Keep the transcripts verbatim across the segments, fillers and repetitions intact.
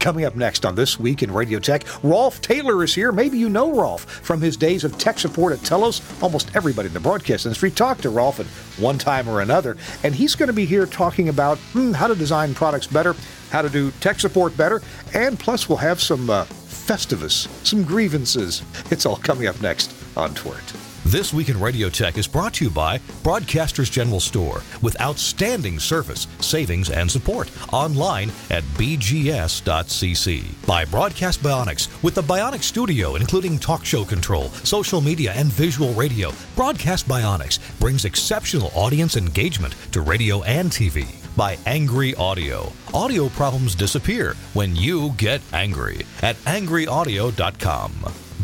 Coming up next on This Week in Radio Tech, Rolf Taylor is here. Maybe you know Rolf from his days of tech support at Telos. Almost everybody in the broadcast industry talked to Rolf at one time or another, and he's going to be here talking about hmm, how to design products better, how to do tech support better, and plus we'll have some uh, Festivus, some grievances. It's all coming up next on T W R T. This Week in Radio Tech is brought to you by Broadcasters General Store, with outstanding service, savings, and support. Online at b g s dot c c. By Broadcast Bionics, with the Bionics Studio, including talk show control, social media, and visual radio. Broadcast Bionics brings exceptional audience engagement to radio and T V. By Angry Audio. Audio problems disappear when you get angry. At angry audio dot com.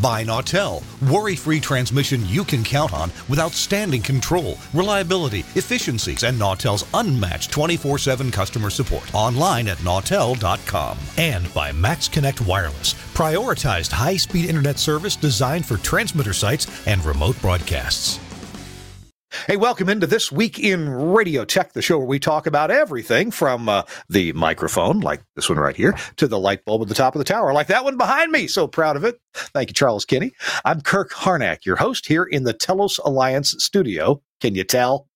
By Nautel, worry-free transmission you can count on with outstanding control, reliability, efficiencies, and Nautel's unmatched twenty-four seven customer support. Online at nautel dot com. And by Max Connect Wireless, prioritized high-speed internet service designed for transmitter sites and remote broadcasts. Hey, welcome into This Week in Radio Tech, the show where we talk about everything from uh, the microphone, like this one right here, to the light bulb at the top of the tower, like that one behind me. So proud of it. Thank you, Charles Kinney. I'm Kirk Harnack, your host here in the Telos Alliance studio. Can you tell?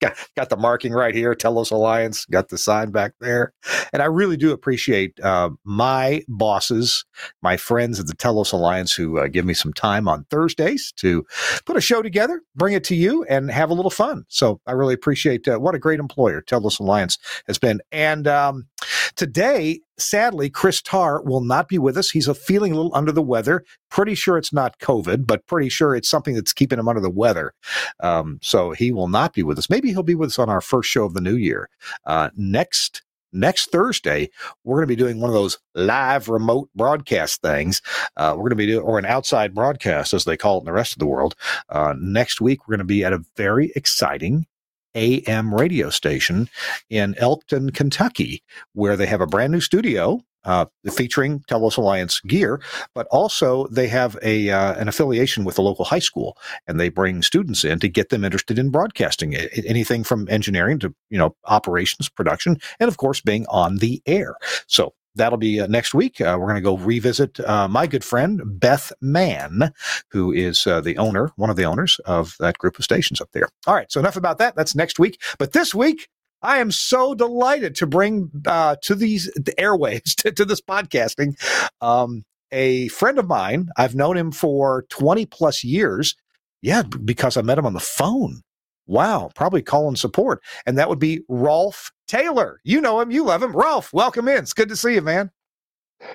Got, got the marking right here, Telos Alliance, got the sign back there. And I really do appreciate uh, my bosses, my friends at the Telos Alliance who uh, give me some time on Thursdays to put a show together, bring it to you, and have a little fun. So I really appreciate uh, what a great employer Telos Alliance has been. And um, today, sadly, Chris Tarr will not be with us. He's a feeling a little under the weather. Pretty sure it's not COVID, but pretty sure it's something that's keeping him under the weather. Um, so he will not be with us. Maybe he'll be with us on our first show of the new year. Uh, next next Thursday, we're going to be doing one of those live remote broadcast things. Uh, we're going to be doing, or an outside broadcast, as they call it in the rest of the world. Uh, next week, we're going to be at a very exciting A M radio station in Elkton, Kentucky, where they have a brand new studio uh, featuring Telos Alliance gear, but also they have a uh, an affiliation with the local high school, and they bring students in to get them interested in broadcasting, anything from engineering to, you know, operations, production, and of course being on the air. So that'll be uh, next week. Uh, we're going to go revisit uh, my good friend, Beth Mann, who is uh, the owner, one of the owners of that group of stations up there. All right, so enough about that. That's next week. But this week, I am so delighted to bring uh, to these the airwaves, to, to this podcasting, um, a friend of mine. I've known him for twenty plus years. Yeah, because I met him on the phone. Wow, probably calling support. And that would be Rolf Taylor. You know him, you love him. Rolf, welcome in. It's good to see you, man.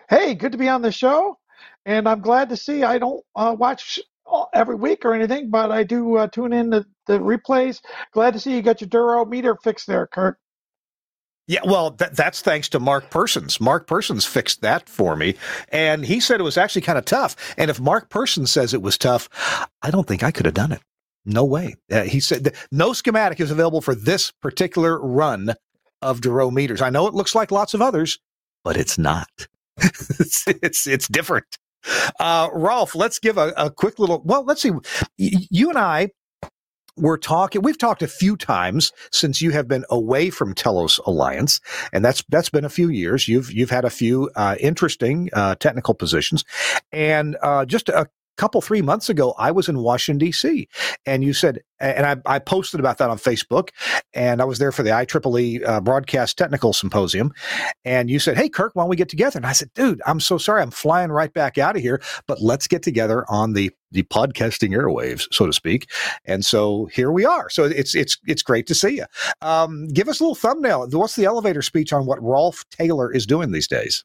Hey, good to be on the show. And I'm glad to see, I don't uh, watch every week or anything, but I do uh, tune in to the replays. Glad to see you got your Duro meter fixed there, Kirk. Yeah, well, th- that's thanks to Mark Persons. Mark Persons fixed that for me, and he said it was actually kind of tough. And if Mark Persons says it was tough, I don't think I could have done it. No way. Uh, he said that no schematic is available for this particular run of Duro meters. I know it looks like lots of others, but it's not. it's, it's it's different. Uh, Rolf, let's give a, a quick little, well, let's see. Y- you and I were talking, we've talked a few times since you have been away from Telos Alliance, and that's that's been a few years. You've, you've had a few uh, interesting uh, technical positions, and uh, just a couple, three months ago, I was in Washington, D C, and you said, and I, I posted about that on Facebook, and I was there for the I triple E uh, Broadcast Technical Symposium, and you said, hey, Kirk, why don't we get together? And I said, dude, I'm so sorry. I'm flying right back out of here, but let's get together on the the podcasting airwaves, so to speak. And so here we are. So it's it's it's great to see you. Um, give us a little thumbnail. What's the elevator speech on what Rolf Taylor is doing these days?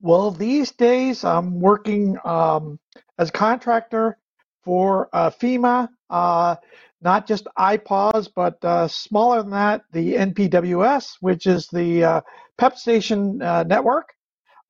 Well, these days I'm working um, as a contractor for uh, FEMA, uh, not just I P A S, but uh, smaller than that, the N P W S, which is the uh, P E P station uh, network.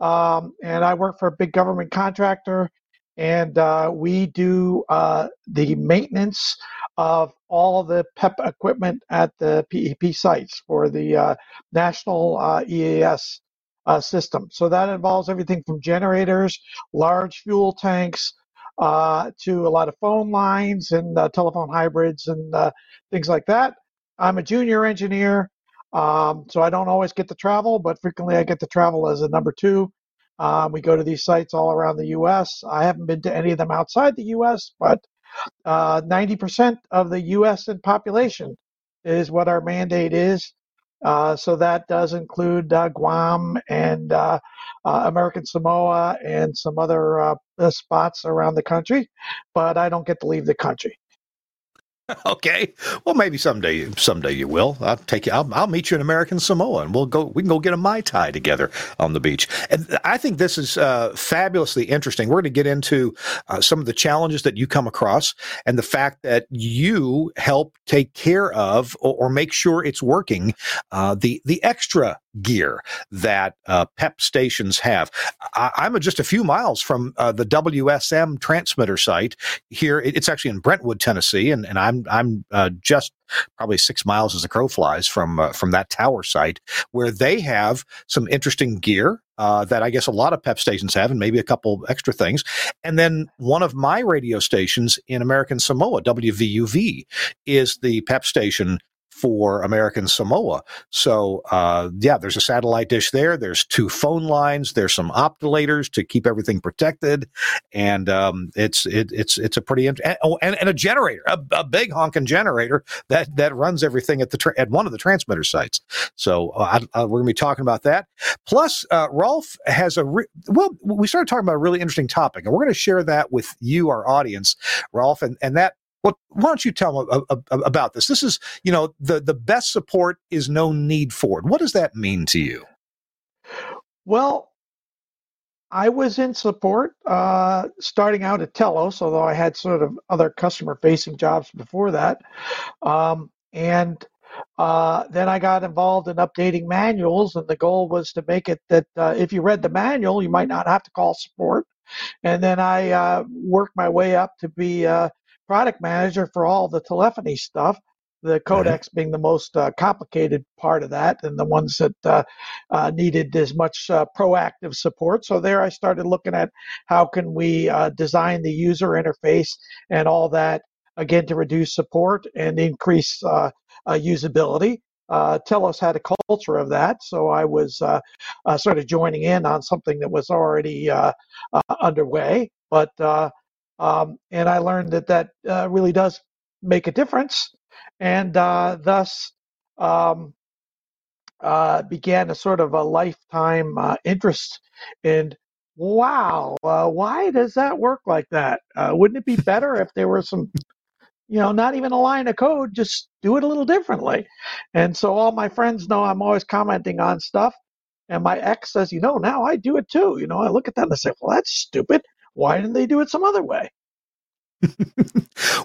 Um, and I work for a big government contractor, and uh, we do uh, the maintenance of all the P E P equipment at the P E P sites for the uh, national uh, E A S Uh, system. So that involves everything from generators, large fuel tanks, uh, to a lot of phone lines and uh, telephone hybrids and uh, things like that. I'm a junior engineer, um, so I don't always get to travel, but frequently I get to travel as a number two Um, we go to these sites all around the U S. I haven't been to any of them outside the U S, but uh, ninety percent of the U S in population is what our mandate is. Uh, so that does include uh, Guam and uh, uh, American Samoa and some other uh, spots around the country, but I don't get to leave the country. Okay. Well, maybe someday, someday you will. I'll take you. I'll, I'll meet you in American Samoa, and we'll go. We can go get a Mai Tai together on the beach. And I think this is uh, fabulously interesting. We're going to get into uh, some of the challenges that you come across, and the fact that you help take care of or, or make sure it's working. Uh, the the extra gear that uh, P E P stations have. I, I'm just a few miles from uh, the W S M transmitter site here. It, it's actually in Brentwood, Tennessee, and, and I'm I'm uh, just probably six miles as the crow flies from uh, from that tower site, where they have some interesting gear uh, that I guess a lot of P E P stations have, and maybe a couple extra things. And then one of my radio stations in American Samoa, W V U V, is the P E P station for American Samoa. So, uh, yeah, there's a satellite dish there. There's two phone lines. There's some obtulators to keep everything protected. And um, it's it, it's it's a pretty int- – oh, and, and a generator, a, a big honking generator that, that runs everything at the tra- at one of the transmitter sites. So uh, I, uh, we're going to be talking about that. Plus, uh, Rolf has a re- – well, we started talking about a really interesting topic, and we're going to share that with you, our audience, Rolf, and, and that – well, why don't you tell them about this? This is, you know, the, the best support is no need for it. What does that mean to you? Well, I was in support uh, starting out at Telos, although I had sort of other customer-facing jobs before that. Um, and uh, then I got involved in updating manuals, and the goal was to make it that uh, if you read the manual, you might not have to call support. And then I uh, worked my way up to be uh, product manager for all the telephony stuff, the codecs being the most uh, complicated part of that, and the ones that uh, uh, needed as much uh, proactive support. So there I started looking at how can we uh, design the user interface and all that, again, to reduce support and increase uh, uh, usability. Uh, Telos had a culture of that, so I was uh, uh, sort of joining in on something that was already uh, uh, underway. But uh, Um, and I learned that that uh, really does make a difference, and uh, thus um, uh, began a sort of a lifetime uh, interest in, wow, uh, why does that work like that? Uh, wouldn't it be better if there were some, you know, not even a line of code, just do it a little differently? And so all my friends know I'm always commenting on stuff, and my ex says, you know, now I do it too. You know, I look at that and I say, well, that's stupid. Why didn't they do it some other way?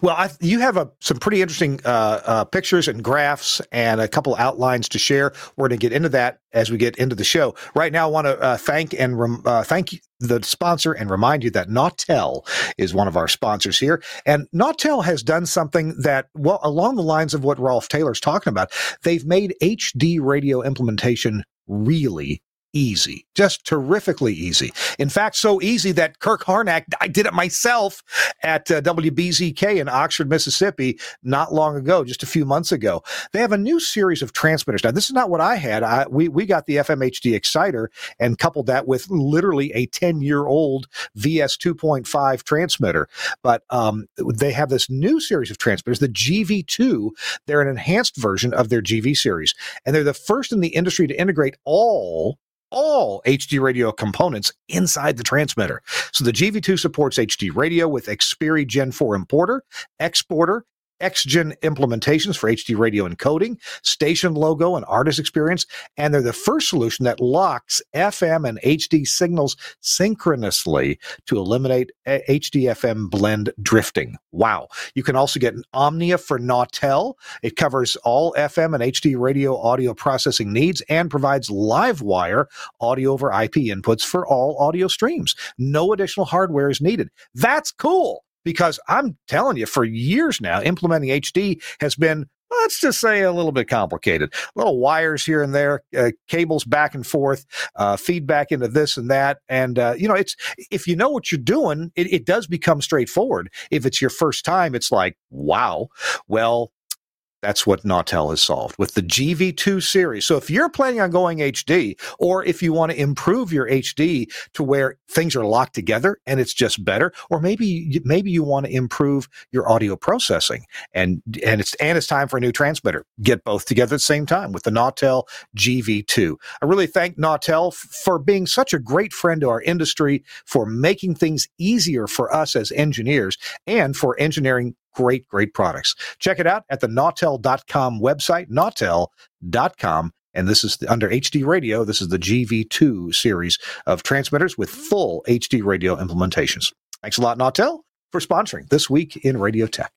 Well, I, you have a, some pretty interesting uh, uh, pictures and graphs and a couple outlines to share. We're going to get into that as we get into the show. Right now, I want to uh, thank and rem- uh, thank the sponsor and remind you that Nautel is one of our sponsors here. And Nautel has done something that, well, along the lines of what Rolf Taylor's talking about, they've made H D radio implementation really easy, just terrifically easy. In fact, so easy that Kirk Harnack, I did it myself at uh, W B Z K in Oxford, Mississippi, not long ago, just a few months ago. They have a new series of transmitters. Now, this is not what I had. I, we, we got the F M H D Exciter and coupled that with literally a ten-year-old V S two point five transmitter. But um, they have this new series of transmitters, the G V two. They're an enhanced version of their G V series, and they're the first in the industry to integrate all all H D radio components inside the transmitter. So the G V two supports H D radio with Xperi Gen four importer, exporter, X Gen implementations for H D radio encoding, station logo, and artist experience. And they're the first solution that locks F M and H D signals synchronously to eliminate H D F M blend drifting. Wow. You can also get an Omnia for Nautel. It covers all F M and H D radio audio processing needs and provides live wire audio over I P inputs for all audio streams. No additional hardware is needed. That's cool. Because I'm telling you, for years now, implementing H D has been, let's just say, a little bit complicated. Little wires here and there, uh, cables back and forth, uh, feedback into this and that. And, uh, you know, it's if you know what you're doing, it, it does become straightforward. If it's your first time, it's like, wow, well, That's what Nautel has solved with the G V two series. So if you're planning on going H D, or if you want to improve your H D to where things are locked together and it's just better, or maybe maybe you want to improve your audio processing and and it's and it's time for a new transmitter, get both together at the same time with the Nautel G V two. I really thank Nautel f- for being such a great friend to our industry, for making things easier for us as engineers, and for engineering Great, great products. Check it out at the nautel dot com website, nautel dot com. And this is the, under H D radio. This is the G V two series of transmitters with full H D radio implementations. Thanks a lot, Nautel, for sponsoring This Week in Radio Tech.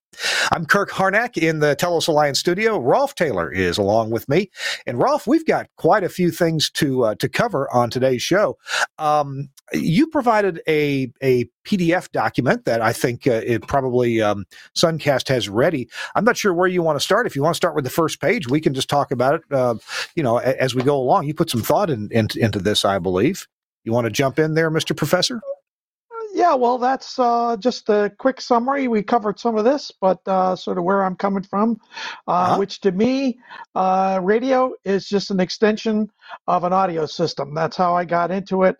I'm Kirk Harnack in the Telos Alliance studio. Rolf Taylor is along with me. And Rolf, we've got quite a few things to uh, to cover on today's show. Um, you provided a, a P D F document that I think uh, it probably um, Suncast has ready. I'm not sure where you want to start. If you want to start with the first page, we can just talk about it uh, you know, as we go along. You put some thought in, in, into this, I believe. You want to jump in there, Mister Professor? Yeah, well, that's uh, just a quick summary. We covered some of this, but uh, sort of where I'm coming from, uh, uh-huh. which to me, uh, radio is just an extension of an audio system. That's how I got into it.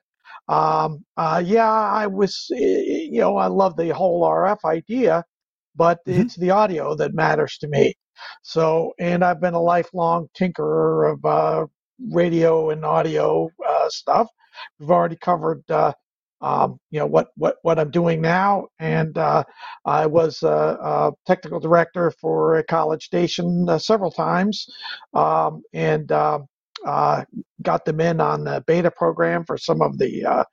Um, uh, yeah, I was, you know, I love the whole R F idea, but mm-hmm. it's the audio that matters to me. So, and I've been a lifelong tinkerer of uh, radio and audio uh, stuff. We've already covered uh Um, you know, what, what, what I'm doing now. And uh, I was a uh, uh, technical director for a college station uh, several times um, and uh, uh, got them in on the beta program for some of the uh,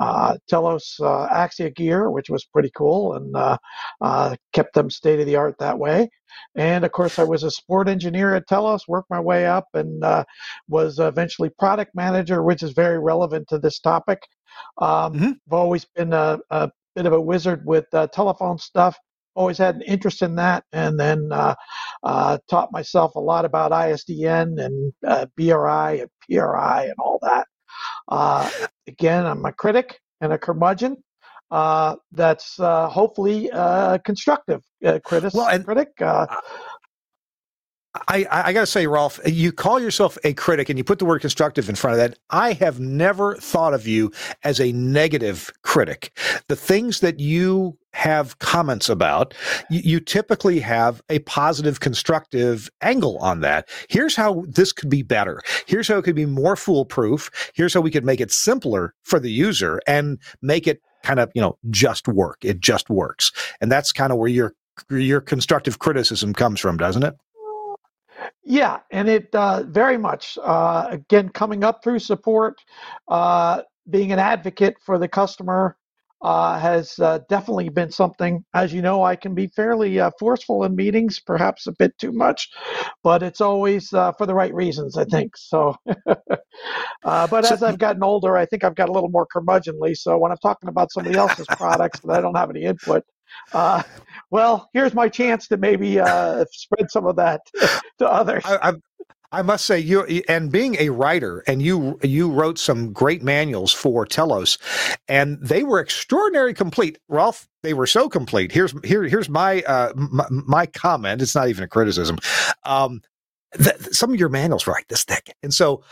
uh, Telos uh, Axia gear, which was pretty cool, and uh, uh, kept them state-of-the-art that way. And, of course, I was a support engineer at Telos, worked my way up, and uh, was eventually product manager, which is very relevant to this topic. Um, mm-hmm. I've always been a, a bit of a wizard with uh, telephone stuff, always had an interest in that, and then uh, uh, taught myself a lot about I S D N and uh, B R I and P R I and all that. Uh, again, I'm a critic and a curmudgeon uh, that's uh, hopefully uh, constructive uh, critic. Well, and- critic uh, I, I got to say, Rolf, you call yourself a critic and you put the word constructive in front of that. I have never thought of you as a negative critic. The things that you have comments about, you, you typically have a positive, constructive angle on that. Here's how this could be better. Here's how it could be more foolproof. Here's how we could make it simpler for the user and make it kind of, you know, just work. It just works. And that's kind of where your your constructive criticism comes from, doesn't it? Yeah, and it uh, very much, uh, again, coming up through support, uh, being an advocate for the customer uh, has uh, definitely been something. As you know, I can be fairly uh, forceful in meetings, perhaps a bit too much, but it's always uh, for the right reasons, I think. So, uh, But as I've gotten older, I think I've got a little more curmudgeonly. So when I'm talking about somebody else's products that I don't have any input, Uh, well, here's my chance to maybe uh, spread some of that to others. I, I, I must say, you and being a writer, and you you wrote some great manuals for Telos, and they were extraordinarily complete, Rolf. They were so complete. Here's here here's my uh, my, my comment. It's not even a criticism. Um, th- some of your manuals were like this thick, and so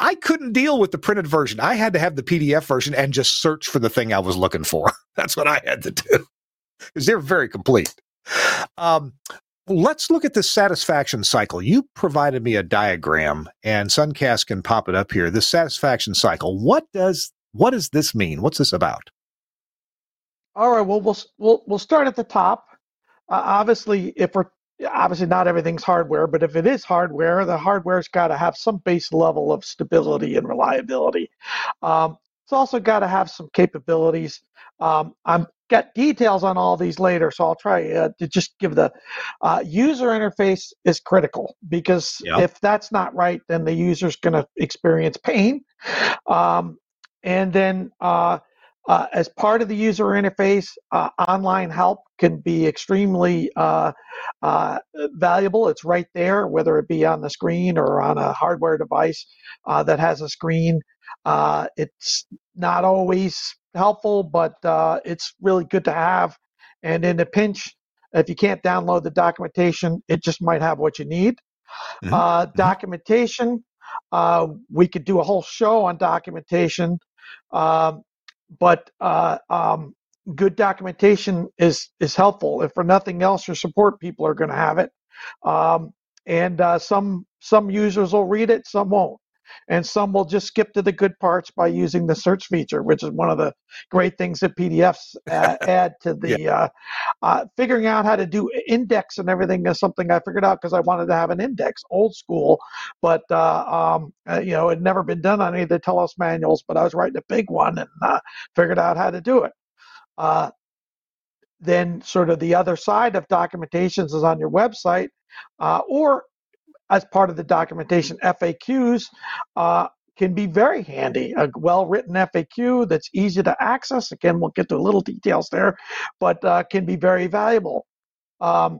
I couldn't deal with the printed version. I had to have the P D F version and just search for the thing I was looking for. That's what I had to do, because they're very complete. Um, let's look at the satisfaction cycle. You provided me a diagram, and Suncast can pop it up here. The satisfaction cycle. What does what does this mean? What's this about? All right. Well, we'll we'll we'll start at the top. Uh, obviously, if we're obviously not everything's hardware, but if it is hardware, the hardware's got to have some base level of stability and reliability. Um, it's also got to have some capabilities. Um, I'm got details on all these later, so I'll try uh, to just give the uh, user interface is critical, because yep. if that's not right, then the user's going to experience pain. Um, and then uh, uh, as part of the user interface, uh, online help can be extremely uh, uh, valuable. It's right there, whether it be on the screen or on a hardware device uh, that has a screen. Uh, it's not always helpful, but uh, it's really good to have. And in a pinch, If you can't download the documentation, it just might have what you need. Mm-hmm. Uh, documentation, uh, we could do a whole show on documentation, um, but uh, um, good documentation is is helpful. If for nothing else, your support people are going to have it. Um, and uh, some some users will read it, some won't. And some will just skip to the good parts by using the search feature, which is one of the great things that P D Fs uh, add to the yeah. uh, uh, figuring out how to do index and everything is something I figured out because I wanted to have an index, old school, but uh, um, uh, you know, it had never been done on any of the Telos manuals, but I was writing a big one and uh, figured out how to do it. Uh, then sort of the other side of documentations is on your website uh, or as part of the documentation, F A Qs uh, can be very handy. A well-written F A Q that's easy to access, again, we'll get to little details there, but uh, can be very valuable. Um,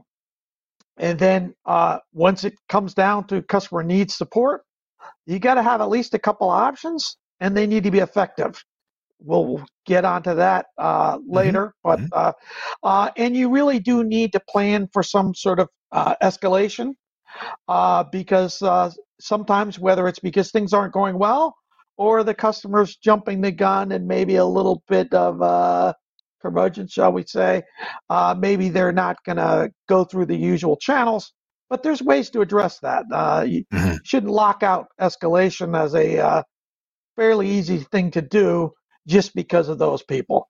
and then uh, once it comes down to customer needs support, you gotta have at least a couple options and they need to be effective. We'll get onto that uh, later, mm-hmm. but uh, uh, and you really do need to plan for some sort of uh, escalation. Uh, because uh, sometimes, whether it's because things aren't going well or the customer's jumping the gun and maybe a little bit of uh, promotion, shall we say, uh, maybe they're not going to go through the usual channels. But there's ways to address that. Uh, you mm-hmm. shouldn't lock out escalation as a uh, fairly easy thing to do just because of those people.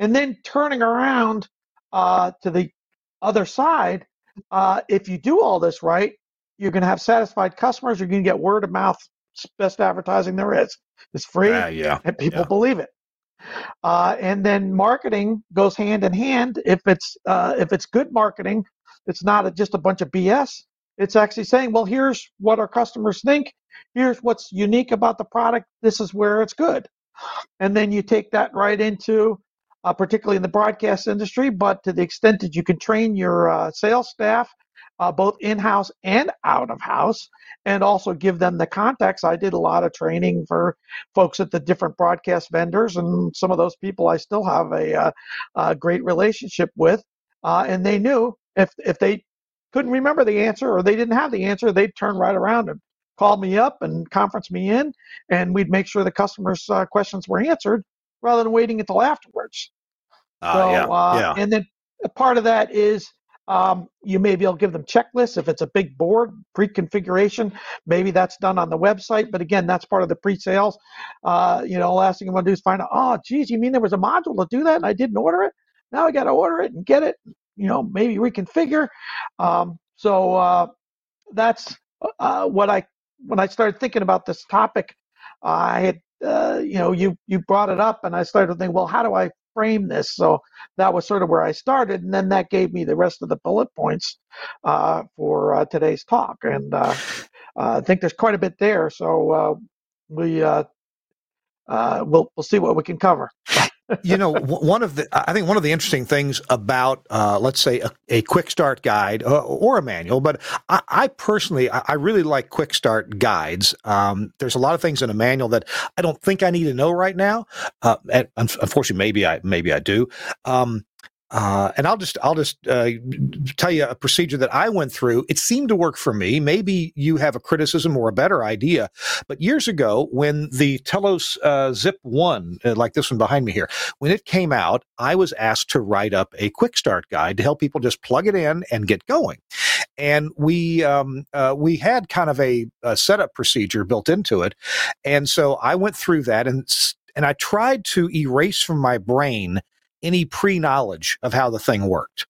And then turning around uh, to the other side, Uh, if you do all this right, you're going to have satisfied customers. You're going to get word of mouth. It's best advertising there is. It's free, uh, yeah, and people yeah. believe it. Uh, and then marketing goes hand in hand. If it's uh, if it's good marketing, it's not a, just a bunch of B S. It's actually saying, well, here's what our customers think. Here's what's unique about the product. This is where it's good. And then you take that right into Uh, particularly in the broadcast industry, but to the extent that you can train your uh, sales staff, uh, both in-house and out-of-house, and also give them the contacts. I did a lot of training for folks at the different broadcast vendors, and some of those people I still have a, uh, a great relationship with, uh, and they knew if if they couldn't remember the answer or they didn't have the answer, they'd turn right around and call me up and conference me in, and we'd make sure the customer's uh, questions were answered rather than waiting until afterwards. Uh, so, yeah, uh, yeah. And then part of that is um, you maybe will give them checklists. If it's a big board, pre-configuration, maybe that's done on the website. But again, that's part of the pre-sales. Uh, you know, last thing you want to do is find out, oh, geez, you mean there was a module to do that and I didn't order it? Now I got to order it and get it, you know, maybe reconfigure. Um, so uh, that's uh, what I, when I started thinking about this topic, uh, I had, uh, you know, you, you brought it up and I started to think, well, how do I frame this? So that was sort of where I started, and then that gave me the rest of the bullet points uh, for uh, today's talk. And uh, uh, I think there's quite a bit there, so uh, we uh, uh, we'll we'll see what we can cover. You know, one of the I think one of the interesting things about uh, let's say a, a quick start guide uh, or a manual, but I, I personally I, I really like quick start guides. Um, there's a lot of things in a manual that I don't think I need to know right now. Uh, and unfortunately, maybe I maybe I do. Um, Uh, and I'll just I'll just uh, tell you a procedure that I went through. It seemed to work for me. Maybe you have a criticism or a better idea. But years ago, when the Telos uh, Zip one, uh, like this one behind me here, when it came out, I was asked to write up a quick start guide to help people just plug it in and get going. And we um, uh, we had kind of a, a setup procedure built into it. And so I went through that and and I tried to erase from my brain any pre-knowledge of how the thing worked.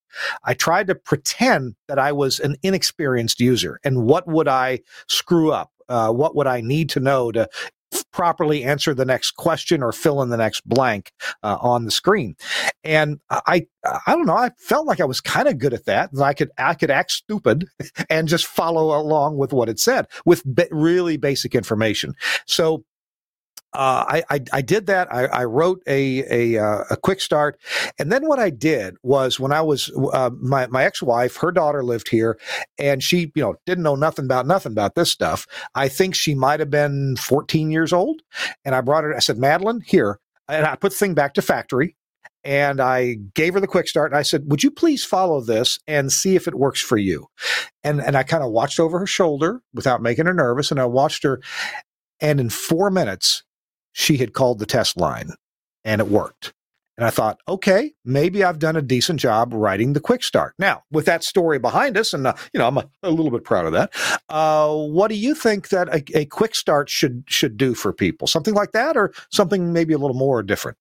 I tried to pretend that I was an inexperienced user, and what would I screw up? Uh, what would I need to know to f- properly answer the next question or fill in the next blank uh, on the screen? And I, I don't know, I felt like I was kind of good at that, and I could, I could act stupid and just follow along with what it said with be- really basic information. So Uh, I, I, I did that. I, I wrote a, a, uh, a quick start. And then what I did was when I was, uh, my, my ex-wife, her daughter lived here, and she, you know, didn't know nothing about nothing about this stuff. I think she might've been fourteen years old. And I brought her, I said, Madeline, here. And I put the thing back to factory. and I gave her the quick start, and I said, would you please follow this and see if it works for you? And and I kind of watched over her shoulder without making her nervous, and I watched her, and in four minutes, she had called the test line, and it worked. And I thought, okay, maybe I've done a decent job writing the quick start. Now, with that story behind us, and uh, you know, I'm a, a little bit proud of that. Uh, what do you think that a, a quick start should should do for people? Something like that, or something maybe a little more different?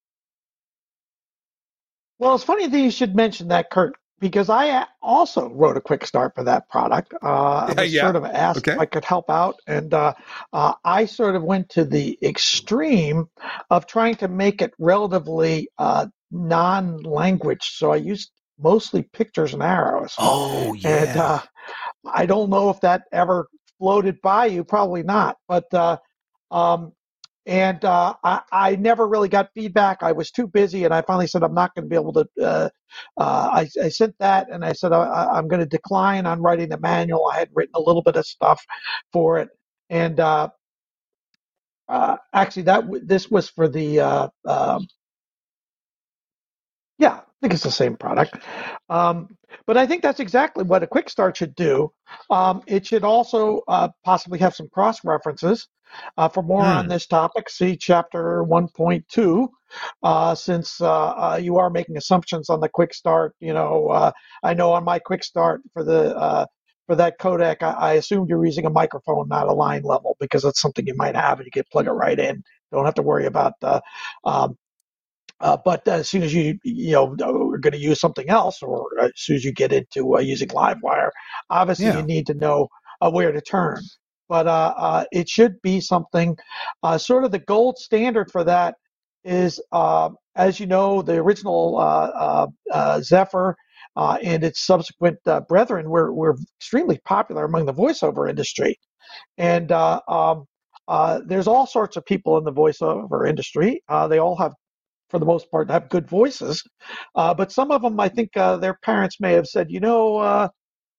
Well, it's funny that you should mention that, Kurt, because I also wrote a quick start for that product. Uh, I was yeah. sort of asked okay. if I could help out, and uh, uh, I sort of went to the extreme of trying to make it relatively uh, non-language. So I used mostly pictures and arrows. Oh, yeah. And uh, I don't know if that ever floated by you. Probably not. But uh, um, and uh, I, I never really got feedback. I was too busy, and I finally said I'm not going to be able to. Uh, Uh, I, I sent that, and I said, I, I'm going to decline on writing the manual. I had written a little bit of stuff for it. And uh, uh, actually, that w- this was for the, uh, uh, yeah, I think it's the same product. Um, but I think that's exactly what a quick start should do. Um, it should also uh, possibly have some cross-references. Uh, for more mm. on this topic, see Chapter one point two. Uh, since uh, uh, you are making assumptions on the quick start, you know, uh, I know on my quick start for the uh, for that codec, I, I assumed you're using a microphone, not a line level, because that's something you might have and you can plug it right in. Don't have to worry about the. Um, uh, but as soon as you you know are going to use something else, or as soon as you get into uh, using LiveWire, obviously yeah. you need to know uh, where to turn. But uh, uh, it should be something uh, sort of the gold standard for that. Is, uh, as you know, the original uh, uh, uh, Zephyr uh, and its subsequent uh, brethren were, were extremely popular among the voiceover industry. And uh, um, uh, there's all sorts of people in the voiceover industry. Uh, they all have, for the most part, have good voices. Uh, but some of them, I think uh, their parents may have said, you know, uh,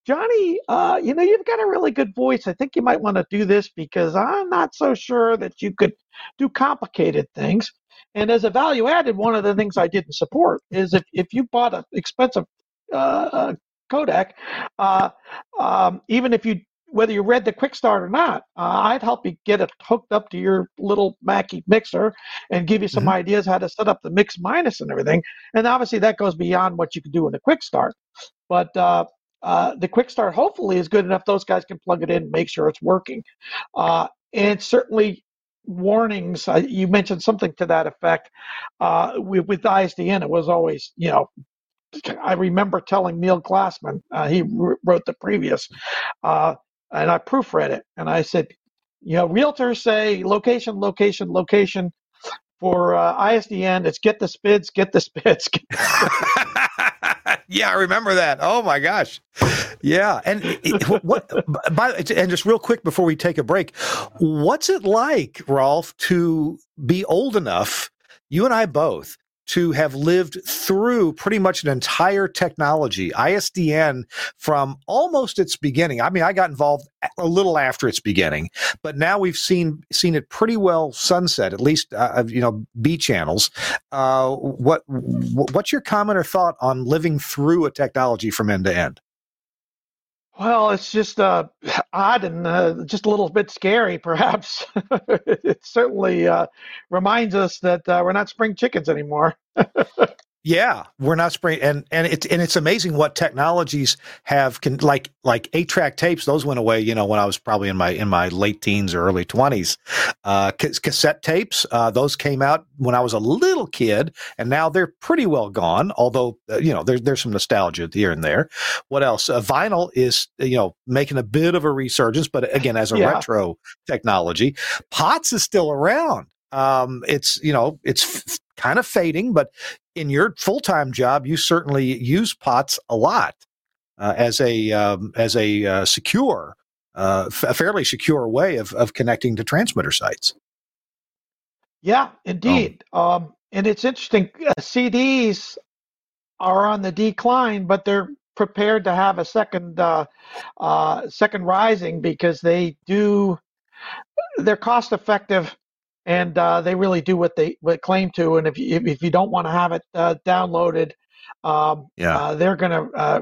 Johnny, uh, you know, you've got a really good voice. I think you might want to do this because I'm not so sure that you could do complicated things. And as a value added, one of the things I didn't support is if, if you bought an expensive uh, codec, uh, um, even if you whether you read the quick start or not, uh, I'd help you get it hooked up to your little Mackie mixer and give you some mm-hmm. ideas how to set up the mix minus and everything. And obviously that goes beyond what you can do in a quick start. But uh, uh, the quick start hopefully is good enough those guys can plug it in and make sure it's working. Uh, and certainly warnings, uh, you mentioned something to that effect. Uh, with, with I S D N, it was always, you know, I remember telling Neil Glassman, uh, he r- wrote the previous, uh, and I proofread it. And I said, you know, realtors say location, location, location. For uh, I S D N, it's get the spids, get the spids. Get the spids. Yeah, I remember that. Oh, my gosh. Yeah. And it, what? By, and just real quick before we take a break, what's it like, Rolf, to be old enough, you and I both, to have lived through pretty much an entire technology, I S D N from almost its beginning. I mean, I got involved a little after its beginning, but now we've seen seen it pretty well sunset, at least, uh, you know, B channels. Uh, what what's your comment or thought on living through a technology from end to end? Well, it's just uh, odd and uh, just a little bit scary, perhaps. It certainly uh, reminds us that uh, we're not spring chickens anymore. Yeah, we're not spring, and and it's and it's amazing what technologies have can like like eight track tapes. Those went away, you know, when I was probably in my in my late teens or early twenties. Uh, ca- cassette tapes, uh, those came out when I was a little kid, and now they're pretty well gone. Although uh, you know, there's there's some nostalgia here and there. What else? Uh, vinyl is you know making a bit of a resurgence, but again, as a yeah. retro technology, P O T S is still around. Um, it's you know it's f- kind of fading, but in your full-time job, you certainly use P O T S a lot uh, as a um, as a uh, secure, uh, f- a fairly secure way of, of connecting to transmitter sites. Yeah, indeed. Oh. Um, and it's interesting. Uh, C Ds are on the decline, but they're prepared to have a second uh, uh, second rising because they do. They're cost-effective. and uh, they really do what they what claim to. And if you, if you don't want to have it uh, downloaded, um, yeah. uh, they're going to uh,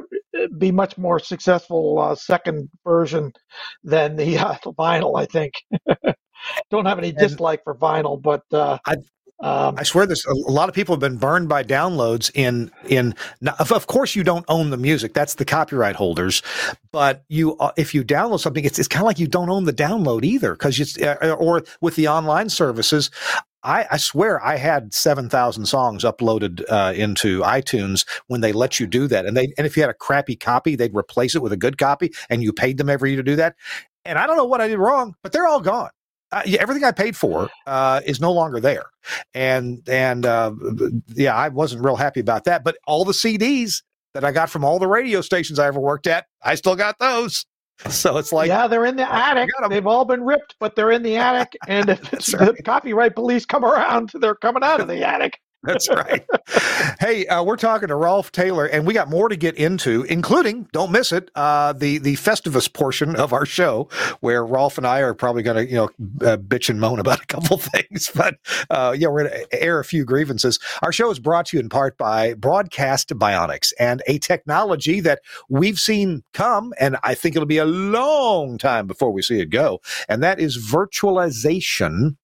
be much more successful uh, second version than the uh, vinyl, I think. Don't have any and dislike for vinyl, but uh, I um, I swear this. A lot of people have been burned by downloads. In in of course you don't own the music. That's the copyright holders. But you, uh, if you download something, it's it's kind of like you don't own the download either, because it's uh, or with the online services. I, I swear I had seven thousand songs uploaded uh, into iTunes when they let you do that. And they and if you had a crappy copy, they'd replace it with a good copy, and you paid them every year to do that. And I don't know what I did wrong, but they're all gone. Uh, yeah, everything I paid for uh, is no longer there, and and uh, yeah, I wasn't real happy about that. But all the C Ds that I got from all the radio stations I ever worked at, I still got those. So it's like, yeah, they're in the attic. They've all been ripped, but they're in the attic. And if the copyright police come around, they're coming out of the attic. That's right. Hey, uh, we're talking to Rolf Taylor, and we got more to get into, including, don't miss it, uh, the the Festivus portion of our show, where Rolf and I are probably going to, you know, uh, bitch and moan about a couple things. But uh, yeah, we're going to air a few grievances. Our show is brought to you in part by Broadcast Bionics, and a technology that we've seen come, and I think it'll be a long time before we see it go, and that is virtualization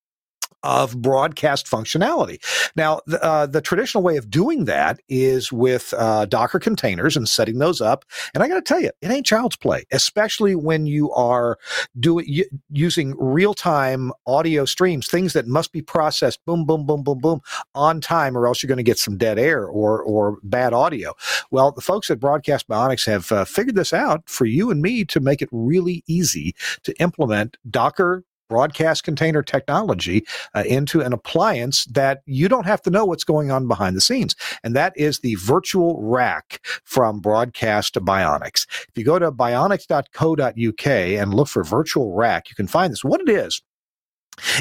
of broadcast functionality. Now, uh, the traditional way of doing that is with uh, Docker containers and setting those up. And I got to tell you, it ain't child's play, especially when you are doing using real-time audio streams, things that must be processed, boom, boom, boom, boom, boom, on time, or else you're going to get some dead air or or bad audio. Well, the folks at Broadcast Bionics have uh, figured this out for you and me to make it really easy to implement Docker broadcast container technology uh, into an appliance that you don't have to know what's going on behind the scenes. And that is the Virtual Rack from Broadcast Bionics. If you go to bionics dot co dot U K and look for Virtual Rack, you can find this. What it is,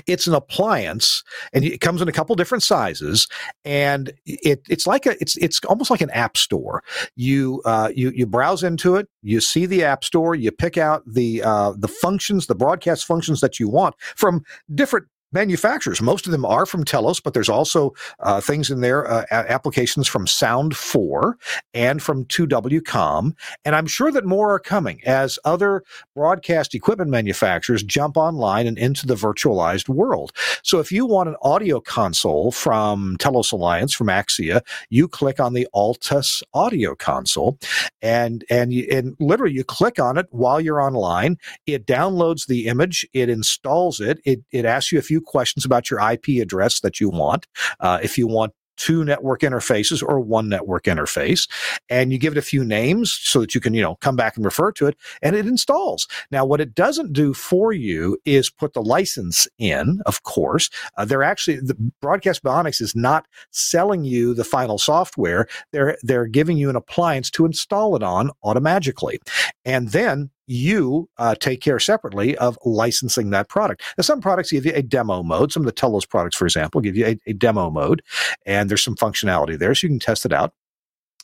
it's an appliance, and it comes in a couple different sizes, and it, it's like a it's it's almost like an app store. You uh, you you browse into it, you see the app store, you pick out the uh, the functions, the broadcast functions that you want from different manufacturers. Most of them are from Telos, but there's also uh, things in there, uh, applications from Sound four and from two W com. And I'm sure that more are coming as other broadcast equipment manufacturers jump online and into the virtualized world. So if you want an audio console from Telos Alliance, from Axia, you click on the Altus audio console, and, and, you, and literally you click on it while you're online. It downloads the image, it installs it, it, it asks you a few questions about your I P address that you want, uh, if you want two network interfaces or one network interface, and you give it a few names so that you can, you know, come back and refer to it, and it installs. Now, what it doesn't do for you is put the license in, of course. Uh, they're actually, the Broadcast Bionics is not selling you the final software. They're, they're giving you an appliance to install it on automatically. And then you uh, take care separately of licensing that product. Now, some products give you a demo mode. Some of the Telos products, for example, give you a, a demo mode, and there's some functionality there, so you can test it out.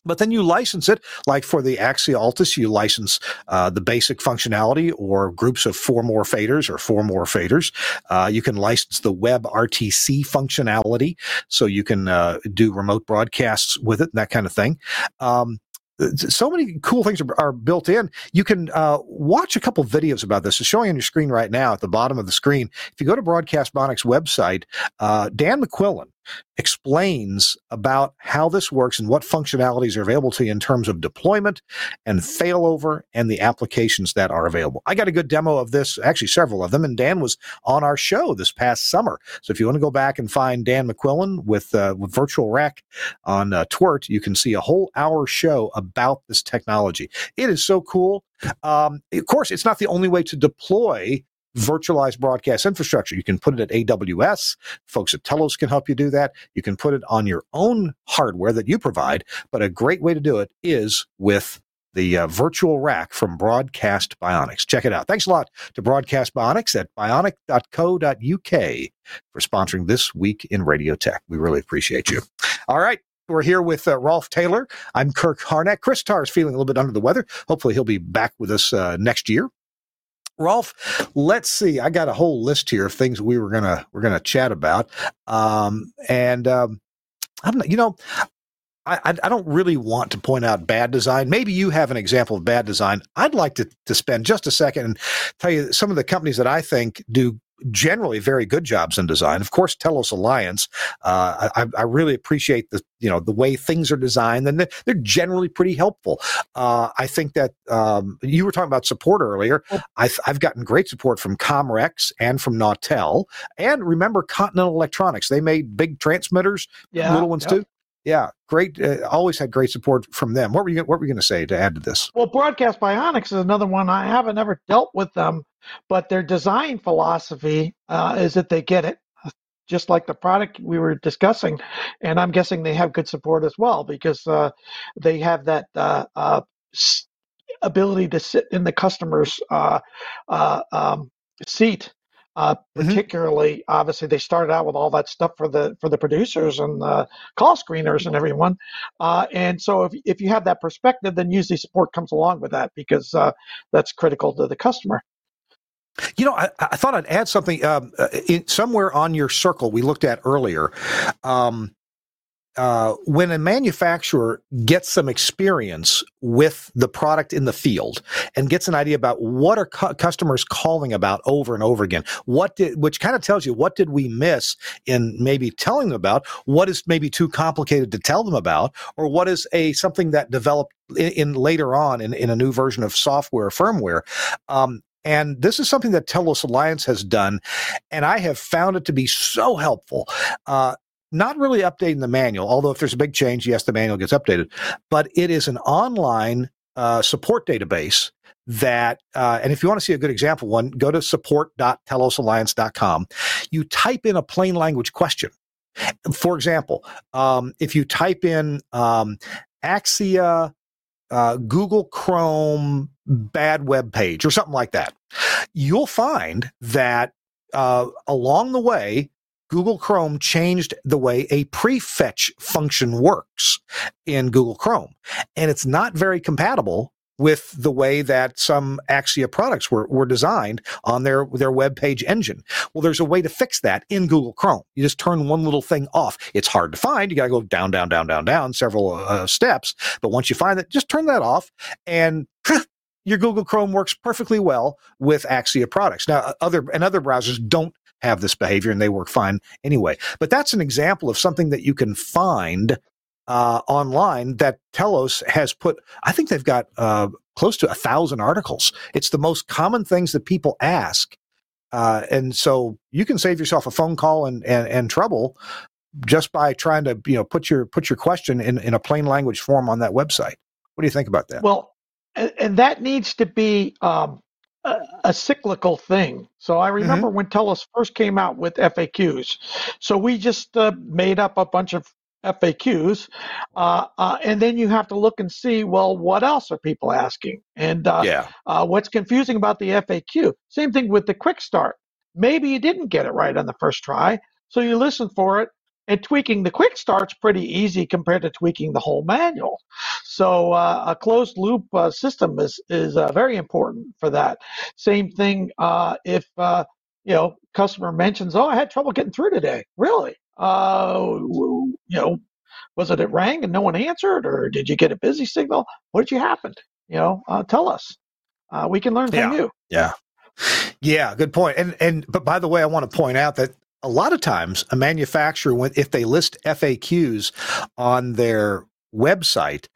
But then you license it, like for the Axia Altus, you license uh, the basic functionality or groups of four more faders or four more faders. Uh, you can license the web R T C functionality, so you can uh, do remote broadcasts with it and that kind of thing. Um, So many cool things are, are built in. You can uh, watch a couple videos about this. It's showing on your screen right now at the bottom of the screen. If you go to Broadcast Bionics website, uh, Dan McQuillan explains about how this works and what functionalities are available to you in terms of deployment and failover and the applications that are available. I got a good demo of this, actually several of them, and Dan was on our show this past summer. So if you want to go back and find Dan McQuillan with, uh, with Virtual Rack on uh, Twert, you can see a whole hour show about this technology. It is so cool. Um, of course, it's not the only way to deploy virtualized broadcast infrastructure. You can put it at A W S. Folks at Telos can help you do that. You can put it on your own hardware that you provide, but a great way to do it is with the uh, Virtual Rack from Broadcast Bionics. Check it out. Thanks a lot to Broadcast Bionics at bionic dot co dot U K for sponsoring This Week in Radio Tech. We really appreciate you. All right. We're here with uh, Rolf Taylor. I'm Kirk Harnack. Chris Tarr is feeling a little bit under the weather. Hopefully he'll be back with us uh, next year. Rolf, let's see. I got a whole list here of things we were gonna we're gonna chat about, um, and um, I'm not, you know. I, I don't really want to point out bad design. Maybe you have an example of bad design. I'd like to, to spend just a second and tell you some of the companies that I think do generally very good jobs in design. Of course, Telos Alliance. Uh, I, I really appreciate the you know the way things are designed, and they're generally pretty helpful. Uh, I think that um, you were talking about support earlier. I've, I've gotten great support from Comrex and from Nautel, and remember Continental Electronics. They made big transmitters, yeah, little ones yeah. too. Yeah, great. Uh, always had great support from them. What were you What were you going to say to add to this? Well, Broadcast Bionics is another one. I haven't ever dealt with them, but their design philosophy uh, is that they get it, just like the product we were discussing. And I'm guessing they have good support as well, because uh, they have that uh, uh, ability to sit in the customer's uh, uh, um, seat. Uh, particularly, mm-hmm. obviously, they started out with all that stuff for the for the producers and the call screeners and everyone. Uh, and so if if you have that perspective, then usually support comes along with that, because uh, that's critical to the customer. You know, I, I thought I'd add something um, in, somewhere on your circle we looked at earlier. Um, Uh, when a manufacturer gets some experience with the product in the field and gets an idea about what are cu- customers calling about over and over again, what did, which kind of tells you what did we miss in maybe telling them about, what is maybe too complicated to tell them about, or what is a something that developed in, in later on in, in a new version of software or firmware. Um, And this is something that Telos Alliance has done, and I have found it to be so helpful. Uh, Not really updating the manual, although if there's a big change, yes, the manual gets updated. But it is an online uh, support database that, uh, and if you want to see a good example one, go to support dot telos alliance dot com. You type in a plain language question. For example, um, if you type in um, Axia, uh, Google Chrome, bad web page, or something like that, you'll find that uh, along the way, Google Chrome changed the way a prefetch function works in Google Chrome, and it's not very compatible with the way that some Axia products were, were designed on their, their web page engine. Well, there's a way to fix that in Google Chrome. You just turn one little thing off. It's hard to find. You got to go down, down, down, down, down several uh, steps, but once you find that, just turn that off, and your Google Chrome works perfectly well with Axia products. Now, other and other browsers don't have this behavior, and they work fine anyway. But that's an example of something that you can find uh, online that Telos has put. I think they've got uh, close to a thousand articles. It's the most common things that people ask. Uh, and so you can save yourself a phone call and, and, and trouble just by trying to, you know, put your, put your question in, in a plain language form on that website. What do you think about that? Well, and, and that needs to be, um, A, a cyclical thing. So I remember mm-hmm. when Telos first came out with F A Qs. So we just uh, made up a bunch of F A Qs, uh, uh, and then you have to look and see, well, what else are people asking? And uh, yeah. uh, what's confusing about the F A Q? Same thing with the quick start. Maybe you didn't get it right on the first try, so you listen for it. And tweaking the quick start's pretty easy compared to tweaking the whole manual. So uh, a closed loop uh, system is is uh, very important for that. Same thing uh, if uh, you know customer mentions, oh, I had trouble getting through today. Really? Uh, you know, was it it rang and no one answered, or did you get a busy signal? What did you happen? You know, uh, tell us. Uh, we can learn from yeah. you. Yeah, yeah, good point. And and but by the way, I want to point out that a lot of times a manufacturer, if they list F A Qs on their website,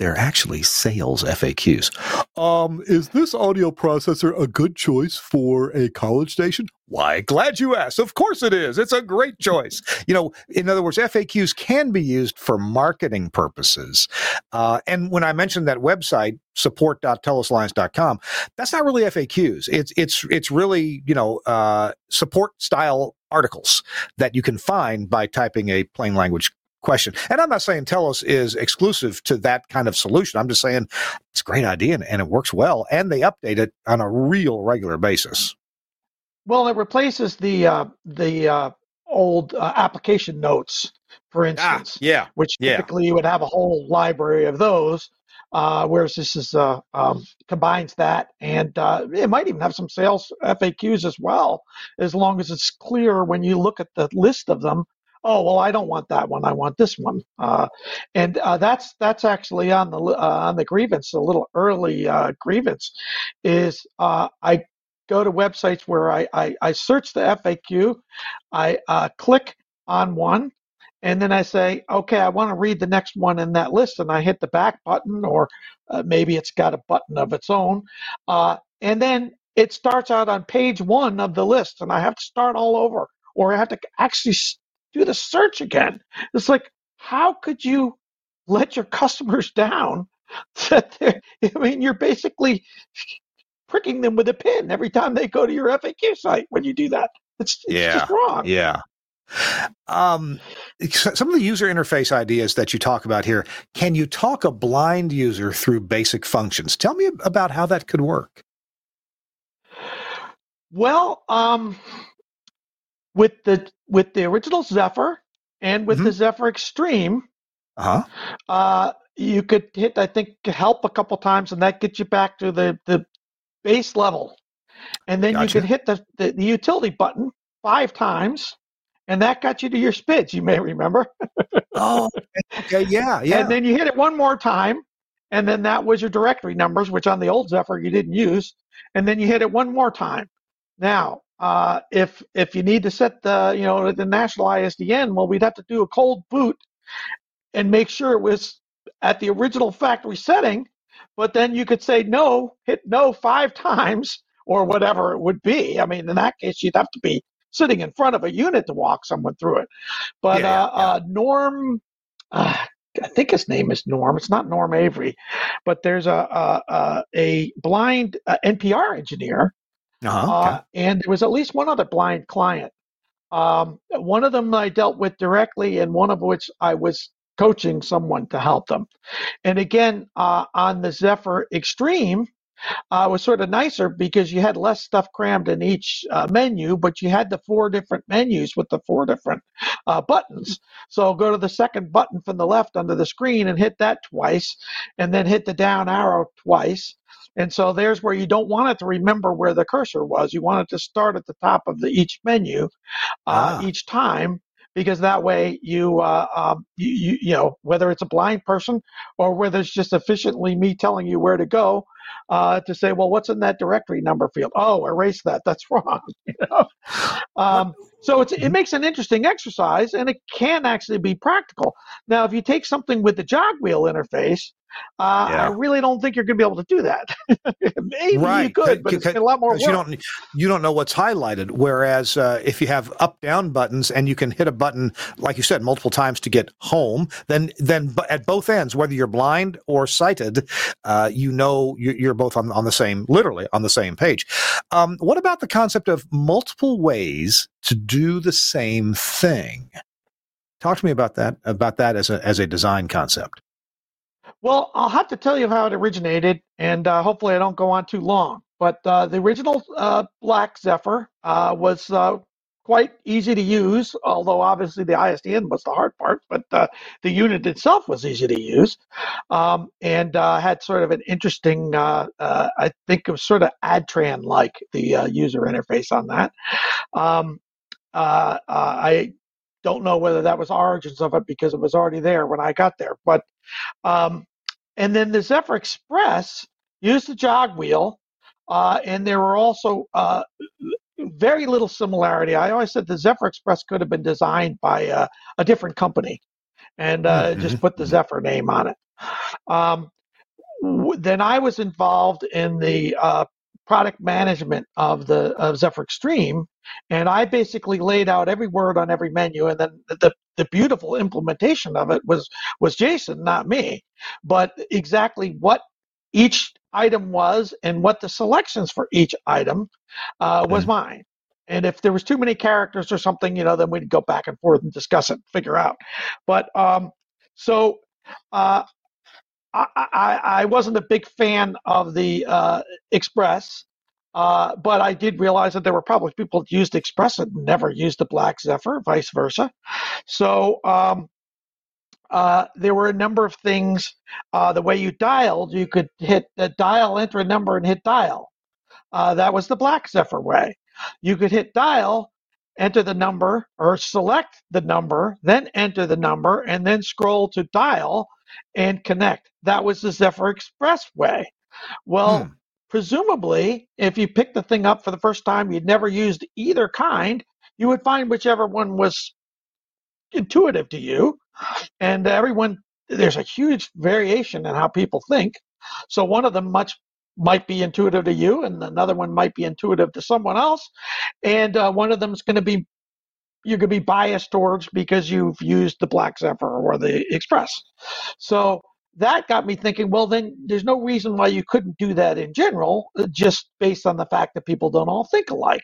they're actually sales F A Qs. Um, is this audio processor a good choice for a college station? Why, glad you asked. Of course it is. It's a great choice. You know, in other words, F A Qs can be used for marketing purposes. Uh, and when I mentioned that website, support dot telos alliance dot com, that's not really F A Qs. It's it's it's really, you know, uh, support style articles that you can find by typing a plain language question. And I'm not saying Telos is exclusive to that kind of solution. I'm just saying it's a great idea, and, and it works well, and they update it on a real regular basis. Well, it replaces the uh, the uh, old uh, application notes, for instance, ah, yeah, which typically yeah. you would have a whole library of those. uh, whereas this is uh, um, combines that, and uh, it might even have some sales F A Qs as well, as long as it's clear when you look at the list of them. Oh, well, I don't want that one. I want this one. Uh, and uh, that's that's actually on the uh, on the grievance. The little early uh, grievance is uh, I go to websites where I, I, I search the F A Q, I uh, click on one, and then I say, okay, I want to read the next one in that list, and I hit the back button, or uh, maybe it's got a button of its own, uh, and then it starts out on page one of the list, and I have to start all over, or I have to actually do the search again. It's like, how could you let your customers down? That they're, I mean, you're basically pricking them with a pin every time they go to your F A Q site when you do that. It's, it's yeah. just wrong. Yeah. Um, some of the user interface ideas that you talk about here, can you talk a blind user through basic functions? Tell me about how that could work. Well, um... With the with the original Zephyr and with mm-hmm. the Zephyr Extreme, uh-huh. uh, you could hit, I think, help a couple times, and that gets you back to the, the base level. And then gotcha. You could hit the, the, the utility button five times, and that got you to your SPIDs, you may remember. oh, okay, yeah, yeah. And then you hit it one more time, and then that was your directory numbers, which on the old Zephyr you didn't use. And then you hit it one more time. Now, Uh, if if you need to set the, you know, the national I S D N, well, we'd have to do a cold boot and make sure it was at the original factory setting, but then you could say no, hit no five times or whatever it would be. I mean, in that case, you'd have to be sitting in front of a unit to walk someone through it. But yeah, uh, yeah. Uh, Norm, uh, I think his name is Norm. It's not Norm Avery, but there's a, a, a blind uh, N P R engineer. Uh-huh, okay. uh, and there was at least one other blind client. Um, one of them I dealt with directly, and one of which I was coaching someone to help them. And again, uh, on the Zephyr Extreme, uh, was sort of nicer because you had less stuff crammed in each uh, menu, but you had the four different menus with the four different uh, buttons. So go to the second button from the left under the screen and hit that twice, and then hit the down arrow twice. And so there's where you don't want it to remember where the cursor was. You want it to start at the top of the, each menu uh, ah. each time, because that way you, uh, um, you, you, you know, whether it's a blind person or whether it's just efficiently me telling you where to go uh, to say, well, what's in that directory number field? Oh, erase that. That's wrong. You know? um, so it's, it makes an interesting exercise, and it can actually be practical. Now, if you take something with the jog wheel interface, Uh, yeah. I really don't think you're going to be able to do that. Maybe right. you could, but it's a lot more work. You don't, you don't know what's highlighted, whereas uh, if you have up-down buttons and you can hit a button, like you said, multiple times to get home, then then at both ends, whether you're blind or sighted, uh, you know you're both on, on the same, literally on the same page. Um, what about the concept of multiple ways to do the same thing? Talk to me about that, about that as a as a design concept. Well, I'll have to tell you how it originated, and uh, hopefully I don't go on too long. But uh, the original uh, Black Zephyr uh, was uh, quite easy to use, although obviously the I S D N was the hard part, but uh, the unit itself was easy to use, um, and uh, had sort of an interesting, uh, uh, I think it was sort of Adtran-like, the uh, user interface on that. Um, uh, uh, I don't know whether that was origins of it because it was already there when I got there, but um, and then the Zephyr Express used the jog wheel, uh, and there were also uh, very little similarity. I always said the Zephyr Express could have been designed by uh, a different company and uh, mm-hmm. just put the Zephyr name on it. Um, w- then I was involved in the uh, product management of the of Zephyr Extreme, and I basically laid out every word on every menu, and then the, the The beautiful implementation of it was was Jason, not me, but exactly what each item was and what the selections for each item uh, was mm. mine. And if there was too many characters or something, you know, then we'd go back and forth and discuss it, figure out. But um, so uh, I, I, I wasn't a big fan of the uh, Express. Uh, but I did realize that there were probably people that used Express and never used the Black Zephyr, vice versa. So um, uh, there were a number of things. Uh, the way you dialed, you could hit the dial, enter a number, and hit dial. Uh, that was the Black Zephyr way. You could hit dial, enter the number, or select the number, then enter the number, and then scroll to dial and connect. That was the Zephyr Express way. Well, hmm. presumably, if you picked the thing up for the first time, you'd never used either kind, you would find whichever one was intuitive to you. And everyone, there's a huge variation in how people think. So one of them much might be intuitive to you, and another one might be intuitive to someone else. And uh, one of them is going to be, you could be biased towards because you've used the Black Zephyr or the Express. So that got me thinking, well, then there's no reason why you couldn't do that in general, just based on the fact that people don't all think alike.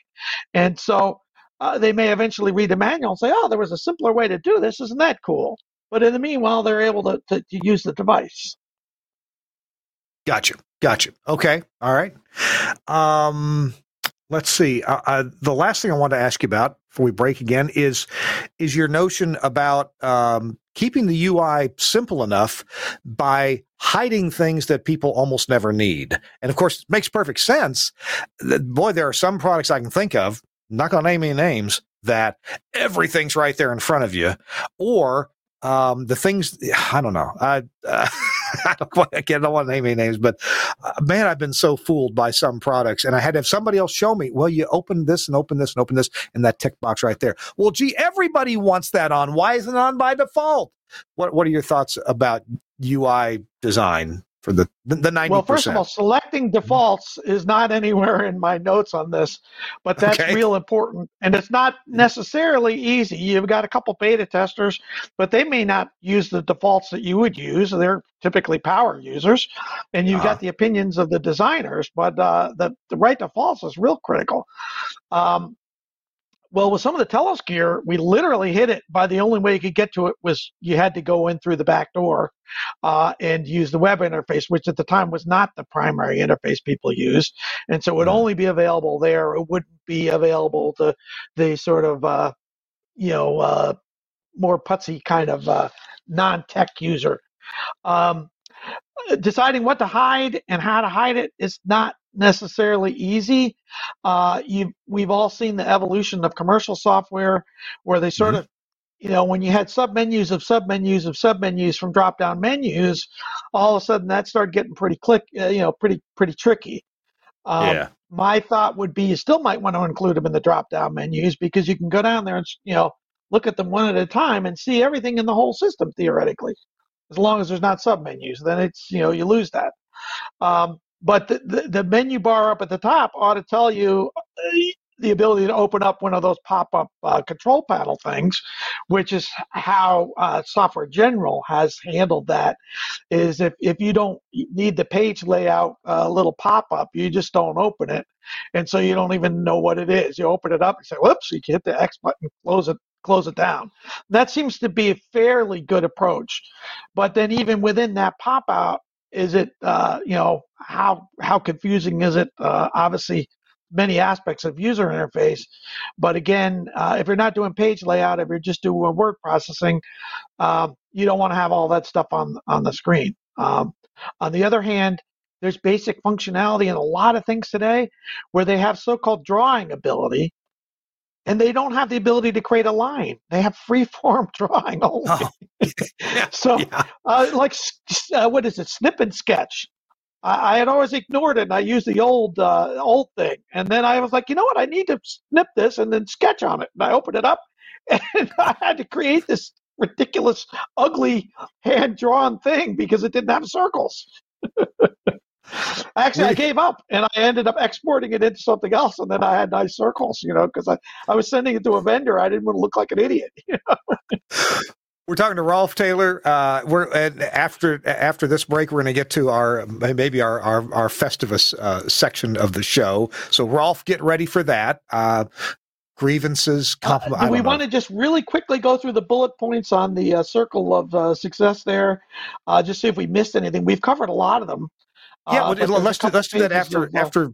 And so uh, they may eventually read the manual and say, oh, there was a simpler way to do this. Isn't that cool? But in the meanwhile, they're able to, to, to use the device. Gotcha. Gotcha. Okay. All right. Um, let's see. Uh, I, the last thing I want to ask you about before we break again is, is your notion about um, keeping the U I simple enough by hiding things that people almost never need. And of course, it makes perfect sense. Boy, there are some products I can think of, I'm not going to name any names, that everything's right there in front of you, or Um, the things, I don't know, I, uh, I, don't want, I don't want to name any names, but uh, man, I've been so fooled by some products, and I had to have somebody else show me, well, you open this and open this and open this and that tick box right there. Well, gee, everybody wants that on. Why isn't it on by default? What What are your thoughts about U I design for the, the ninety percent? Well, first of all, selecting defaults is not anywhere in my notes on this, but that's okay. Real important. And it's not necessarily easy. You've got a couple beta testers, but they may not use the defaults that you would use. They're typically power users. And you've uh-huh. got the opinions of the designers, but uh, the, the right defaults is real critical. Um, well, with some of the Telos gear, we literally hit it by the only way you could get to it was you had to go in through the back door Uh, and use the web interface, which at the time was not the primary interface people used. And so it would only be available there. It wouldn't be available to the sort of, uh, you know, uh, more putsy kind of uh, non-tech user. Um, deciding what to hide and how to hide it is not necessarily easy. Uh, you, we've all seen the evolution of commercial software where they sort mm-hmm. of You know, when you had submenus of submenus of submenus from drop-down menus, all of a sudden that started getting pretty click, uh, you know, pretty pretty tricky. Um, yeah. My thought would be you still might want to include them in the drop-down menus because you can go down there and you know look at them one at a time and see everything in the whole system theoretically, as long as there's not submenus. Then it's you know you lose that. Um, but the, the the menu bar up at the top ought to tell you the ability to open up one of those pop-up uh, control panel things, which is how uh, Software General has handled that, is if, if you don't need the page layout uh, little pop-up, you just don't open it. And so you don't even know what it is. You open it up and say, whoops, you can hit the X button, close it, close it down. That seems to be a fairly good approach. But then even within that pop-out, is it, uh, you know, how, how confusing is it? Uh, obviously, many aspects of user interface. But again, uh, if you're not doing page layout, if you're just doing word processing, um, you don't want to have all that stuff on, on the screen. Um, on the other hand, there's basic functionality in a lot of things today where they have so-called drawing ability, and they don't have the ability to create a line. They have free-form drawing only. Oh. Yeah. So yeah. Uh, like, uh, what is it, snip and sketch. I had always ignored it, and I used the old uh, old thing. And then I was like, you know what? I need to snip this and then sketch on it. And I opened it up, and I had to create this ridiculous, ugly, hand-drawn thing because it didn't have circles. Actually, I gave up, and I ended up exporting it into something else, and then I had nice circles, you know, because I, I was sending it to a vendor. I didn't want to look like an idiot, you know. We're talking to Rolf Taylor. Uh, we're and after after this break, we're going to get to our maybe our our, our Festivus uh, section of the show. So, Rolf, get ready for that. Uh, grievances, compliments. Uh, do we want to just really quickly go through the bullet points on the uh, circle of uh, success there? Uh, just see if we missed anything. We've covered a lot of them. Yeah, uh, well, let's do, let's do that after after.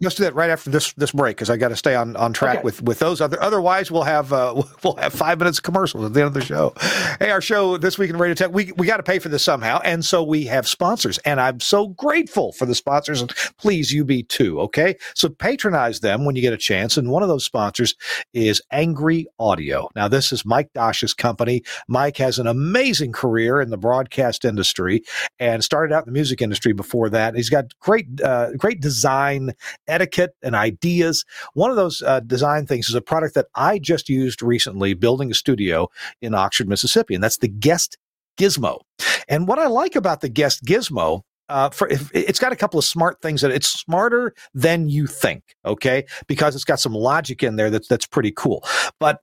Let's do that right after this this break, because I got to stay on, on track okay. with, with those. Other otherwise, we'll have uh, we'll have five minutes of commercials at the end of the show. Hey, our show This Week in Radio Tech, we we got to pay for this somehow, and so we have sponsors, and I'm so grateful for the sponsors. And please, you be too. Okay, so patronize them when you get a chance. And one of those sponsors is Angry Audio. Now, this is Mike Dosh's company. Mike has an amazing career in the broadcast industry and started out in the music industry before that. He's got great uh, great design etiquette and ideas. One of those uh, design things is a product that I just used recently building a studio in Oxford, Mississippi, and that's the Guest Gizmo. And what I like about the Guest Gizmo, uh, for, if, it's got a couple of smart things that it's smarter than you think, okay, because it's got some logic in there that's, that's pretty cool. But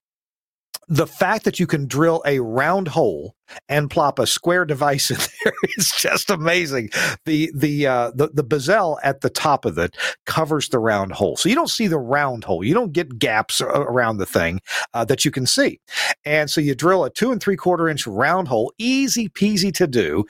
the fact that you can drill a round hole and plop a square device in there is just amazing. The the uh, the the bezel at the top of it covers the round hole, so you don't see the round hole. You don't get gaps around the thing uh, that you can see. And so you drill a two and three quarter inch round hole, easy peasy to do.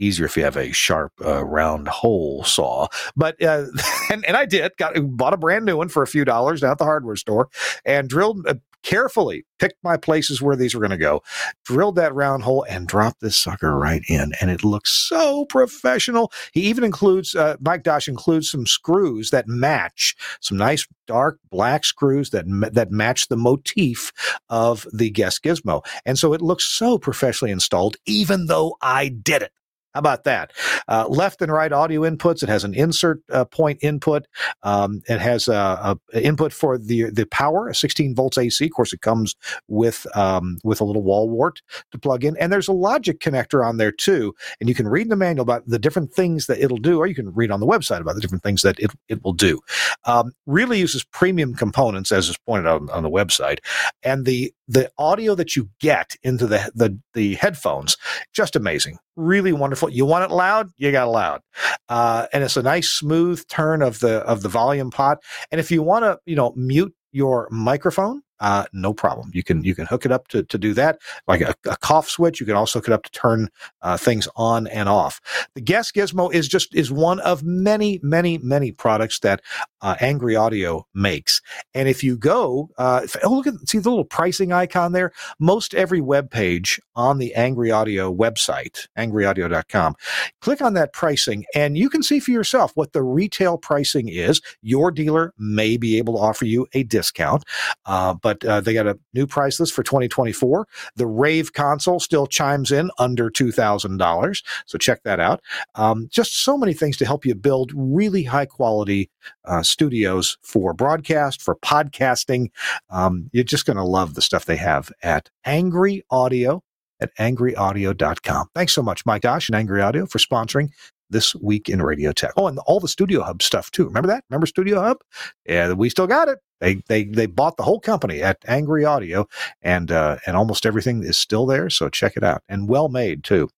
Easier if you have a sharp uh, round hole saw, but uh, and and I did got bought a brand new one for a few dollars down at the hardware store and drilled. A, Carefully picked my places where these were going to go, drilled that round hole, and dropped this sucker right in. And it looks so professional. He even includes, uh, Mike Dosh includes some screws that match, some nice dark black screws that that match the motif of the Guest Gizmo. And so it looks so professionally installed, even though I did it. How about that? Uh, left and right audio inputs. It has an insert uh, point input. Um, it has uh, a input for the the power, sixteen volts A C. Of course, it comes with um, with a little wall wart to plug in. And there's a logic connector on there, too. And you can read in the manual about the different things that it'll do, or you can read on the website about the different things that it, it will do. Um, really uses premium components, as is pointed out on, on the website. And the the audio that you get into the the, the headphones, just amazing. Really wonderful. You want it loud? You got it loud. Uh, and it's a nice smooth turn of the of the volume pot. And if you want to, you know, mute your microphone, uh, no problem. You can you can hook it up to, to do that, like a, a cough switch. You can also hook it up to turn uh, things on and off. The Guest Gizmo is just is one of many many many products that uh, Angry Audio makes. And if you go, uh, if, oh, look at see the little pricing icon there. Most every web page on the Angry Audio website, angry audio dot com, click on that pricing, and you can see for yourself what the retail pricing is. Your dealer may be able to offer you a discount, uh, but But uh, they got a new price list for twenty twenty-four. The Rave console still chimes in under two thousand dollars. So check that out. Um, just so many things to help you build really high quality uh, studios for broadcast, for podcasting. Um, you're just going to love the stuff they have at Angry Audio at angry audio dot com. Thanks so much, Mike Dosh and Angry Audio for sponsoring This Week in Radio Tech. Oh, and all the Studio Hub stuff, too. Remember that? Remember Studio Hub? Yeah, we still got it. They they they bought the whole company at Angry Audio, and uh, and almost everything is still there, so check it out. And well made, too.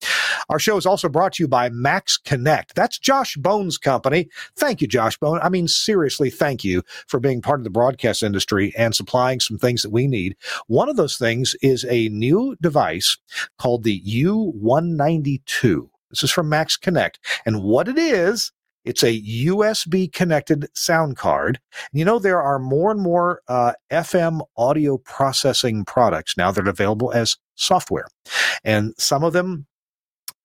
Our show is also brought to you by Max Connect. That's Josh Bone's company. Thank you, Josh Bone. I mean, seriously, thank you for being part of the broadcast industry and supplying some things that we need. One of those things is a new device called the U one ninety-two. This is from Max Connect. And what it is, it's a U S B-connected sound card. And you know, there are more and more uh, F M audio processing products now that are available as software. And some of them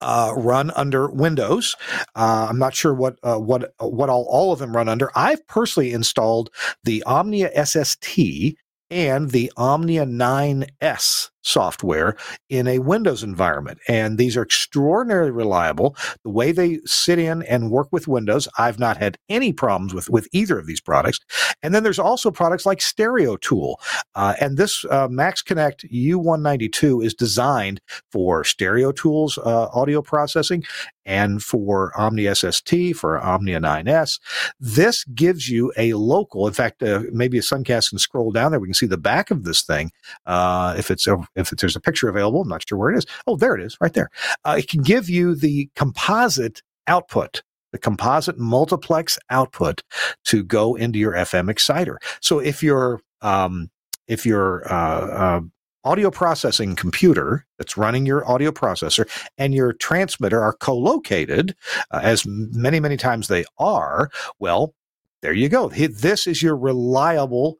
uh, run under Windows. Uh, I'm not sure what uh, what what all, all of them run under. I've personally installed the Omnia S S T and the Omnia nine S software in a Windows environment. And these are extraordinarily reliable. The way they sit in and work with Windows, I've not had any problems with, with either of these products. And then there's also products like Stereo Tool. Uh, and this uh, Max Connect U one ninety-two is designed for Stereo Tool's uh, audio processing and for Omnia S S T, for Omnia nine S. This gives you a local, in fact, uh, maybe a Suncast can scroll down there. We can see the back of this thing. Uh, if it's over If there's a picture available, I'm not sure where it is. Oh, there it is, right there. Uh, it can give you the composite output, the composite multiplex output to go into your F M exciter. So if your um, if your uh, uh, audio processing computer that's running your audio processor and your transmitter are co-located, uh, as many many times they are, well, there you go. This is your reliable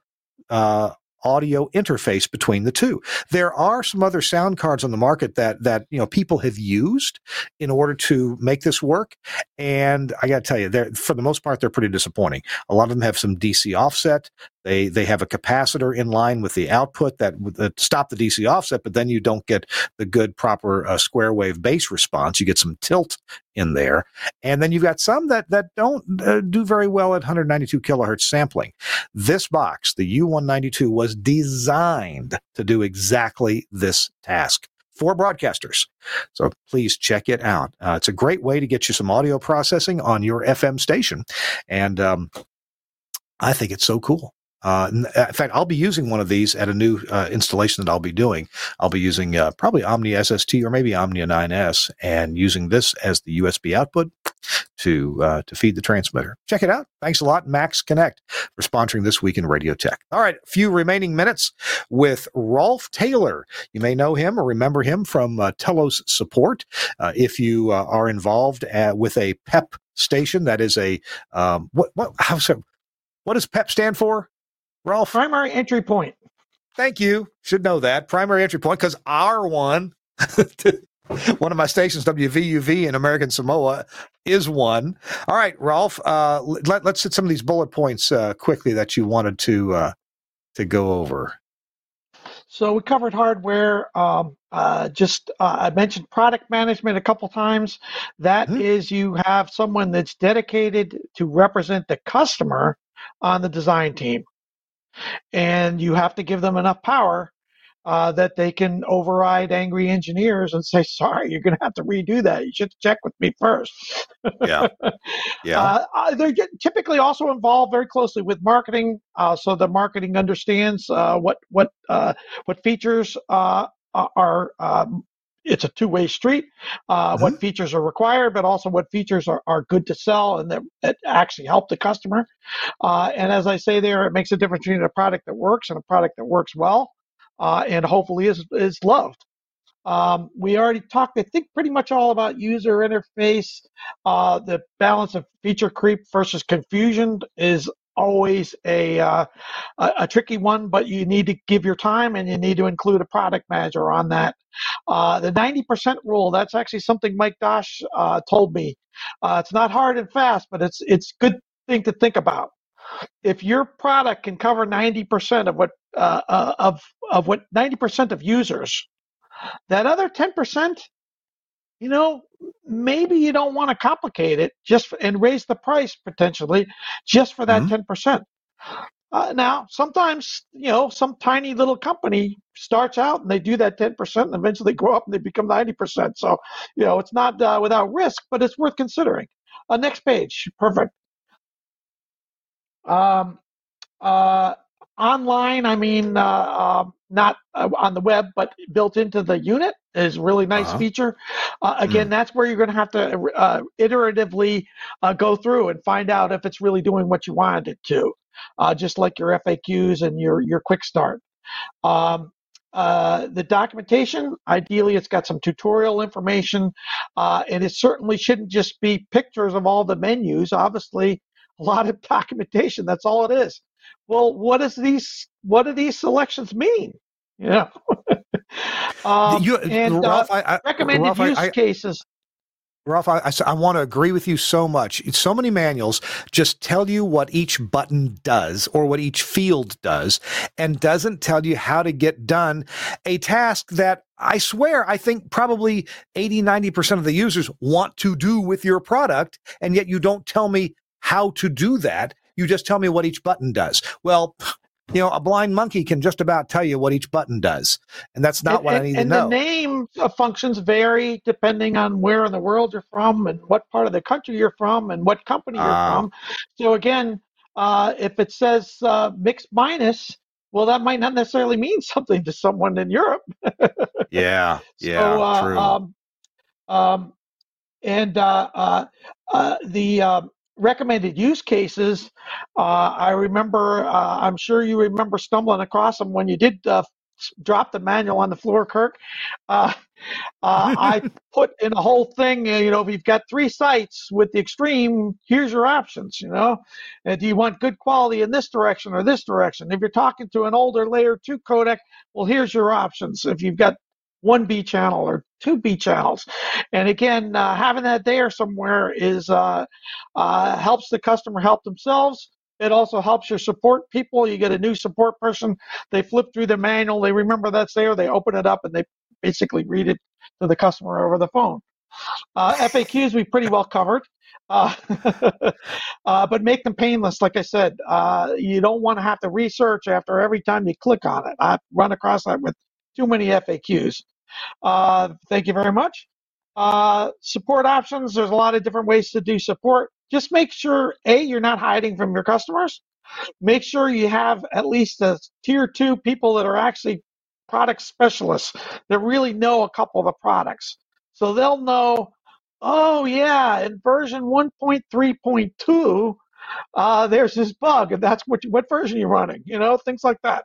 uh, audio interface between the two. There are some other sound cards on the market that that you know people have used in order to make this work, and I got to tell you, they're for the most part they're pretty disappointing. A lot of them have some D C offset. They they have a capacitor in line with the output that would stop the D C offset, but then you don't get the good proper uh, square wave bass response. You get some tilt in there, and then you've got some that that don't uh, do very well at one ninety-two kilohertz sampling. This box, the U one ninety-two, was designed to do exactly this task for broadcasters. So please check it out. Uh, it's a great way to get you some audio processing on your F M station, and um, I think it's so cool. Uh, in fact, I'll be using one of these at a new uh, installation that I'll be doing. I'll be using uh, probably Omnia S S T or maybe Omnia nine S and using this as the U S B output to uh, to feed the transmitter. Check it out. Thanks a lot, Max Connect, for sponsoring This Week in Radio Tech. All right, a few remaining minutes with Rolf Taylor. You may know him or remember him from uh, Telos Support. Uh, if you uh, are involved at, with a P E P station, that is a um, – what, what, how, so, what does P E P stand for? Rolf? Primary entry point. Thank you. Should know that. Primary entry point, because our one, one of my stations, W V U V in American Samoa, is one. All right, Rolf, uh, let, let's hit some of these bullet points uh, quickly that you wanted to uh, to go over. So we covered hardware. Um, uh, just uh, I mentioned product management a couple times. That mm-hmm. is, you have someone that's dedicated to represent the customer on the design team. And you have to give them enough power uh, that they can override angry engineers and say, sorry, you're going to have to redo that. You should check with me first. Yeah. Yeah. Uh, they're typically also involved very closely with marketing. Uh, so the marketing understands uh, what, what, uh, what features uh, are um, it's a two-way street, uh, mm-hmm. what features are required, but also what features are, are good to sell and that, that actually help the customer. Uh, and as I say there, it makes a difference between a product that works and a product that works well uh, and hopefully is, is loved. Um, we already talked, I think, pretty much all about user interface. Uh, the balance of feature creep versus confusion is always a, uh, a a tricky one, but you need to give your time and you need to include a product manager on that. Uh, the ninety percent rule, that's actually something Mike Dosh uh, told me. Uh, it's not hard and fast, but it's it's good thing to think about. If your product can cover ninety percent of what uh, uh, of of what ninety percent of users, that other ten percent, you know, maybe you don't want to complicate it just and raise the price potentially just for that mm-hmm. ten percent. Uh, now, sometimes, you know, some tiny little company starts out and they do that ten percent and eventually grow up and they become ninety percent. So, you know, it's not uh, without risk, but it's worth considering. Uh, next page. Perfect. Um, uh, online, I mean, uh, uh, not uh, on the web, but built into the unit is a really nice uh-huh. feature. Uh, again, mm. that's where you're going to have to uh, iteratively uh, go through and find out if it's really doing what you wanted it to, uh, just like your F A Qs and your, your quick start. Um, uh, the documentation, ideally, it's got some tutorial information, uh, and it certainly shouldn't just be pictures of all the menus. Obviously, a lot of documentation, that's all it is. Well, what is these? What do these selections mean? You know, um, you, and Ralph, uh, I, I, recommended Ralph, use I, I, cases. Ralph, I, I, I want to agree with you so much. So many manuals just tell you what each button does or what each field does, and doesn't tell you how to get done a task that I swear I think probably eighty, ninety percent of the users want to do with your product, and yet you don't tell me how to do that. You just tell me what each button does. Well, you know, a blind monkey can just about tell you what each button does, and that's not and, what and, I need to know. And the name of functions vary depending on where in the world you're from and what part of the country you're from and what company you're uh, from. So, again, uh, if it says uh, mixed minus, well, that might not necessarily mean something to someone in Europe. yeah, yeah, so, uh, true. Um, um, and uh, uh, uh, the... Uh, recommended use cases, uh, I remember, uh, I'm sure you remember stumbling across them when you did uh, drop the manual on the floor, Kirk. Uh, Uh, I put in a whole thing, you know, if you've got three sites with the Extreme, here's your options, you know. And do you want good quality in this direction or this direction? If you're talking to an older layer two codec, well, here's your options. If you've got one B channel or two B channels. And again, uh, having that there somewhere is uh, uh, helps the customer help themselves. It also helps your support people. You get a new support person. They flip through the manual. They remember that's there. They open it up, and they basically read it to the customer over the phone. Uh, F A Qs we pretty well covered, uh, uh, but make them painless. Like I said, uh, you don't want to have to research after every time you click on it. I've run across that with too many F A Qs. Uh, thank you very much. Uh, support options. There's a lot of different ways to do support. Just make sure, A, you're not hiding from your customers. Make sure you have at least a tier two people that are actually product specialists that really know a couple of the products. So they'll know, oh, yeah, in version one point three point two, uh, there's this bug, and that's what, what version you're running, you know, things like that.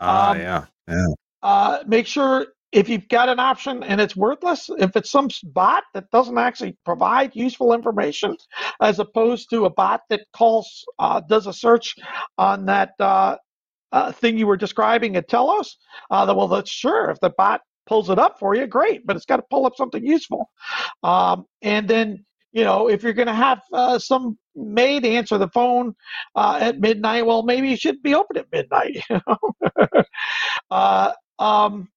Uh, um, yeah, yeah. Uh, make sure if you've got an option and it's worthless, if it's some bot that doesn't actually provide useful information, as opposed to a bot that calls, uh, does a search on that uh, uh, thing you were describing at Telos, uh, then, well, that's sure. If the bot pulls it up for you, great, but it's got to pull up something useful. Um, and then, you know, if you're going to have uh, some maid answer the phone uh, at midnight, well, maybe you shouldn't be open at midnight, you know? uh, um,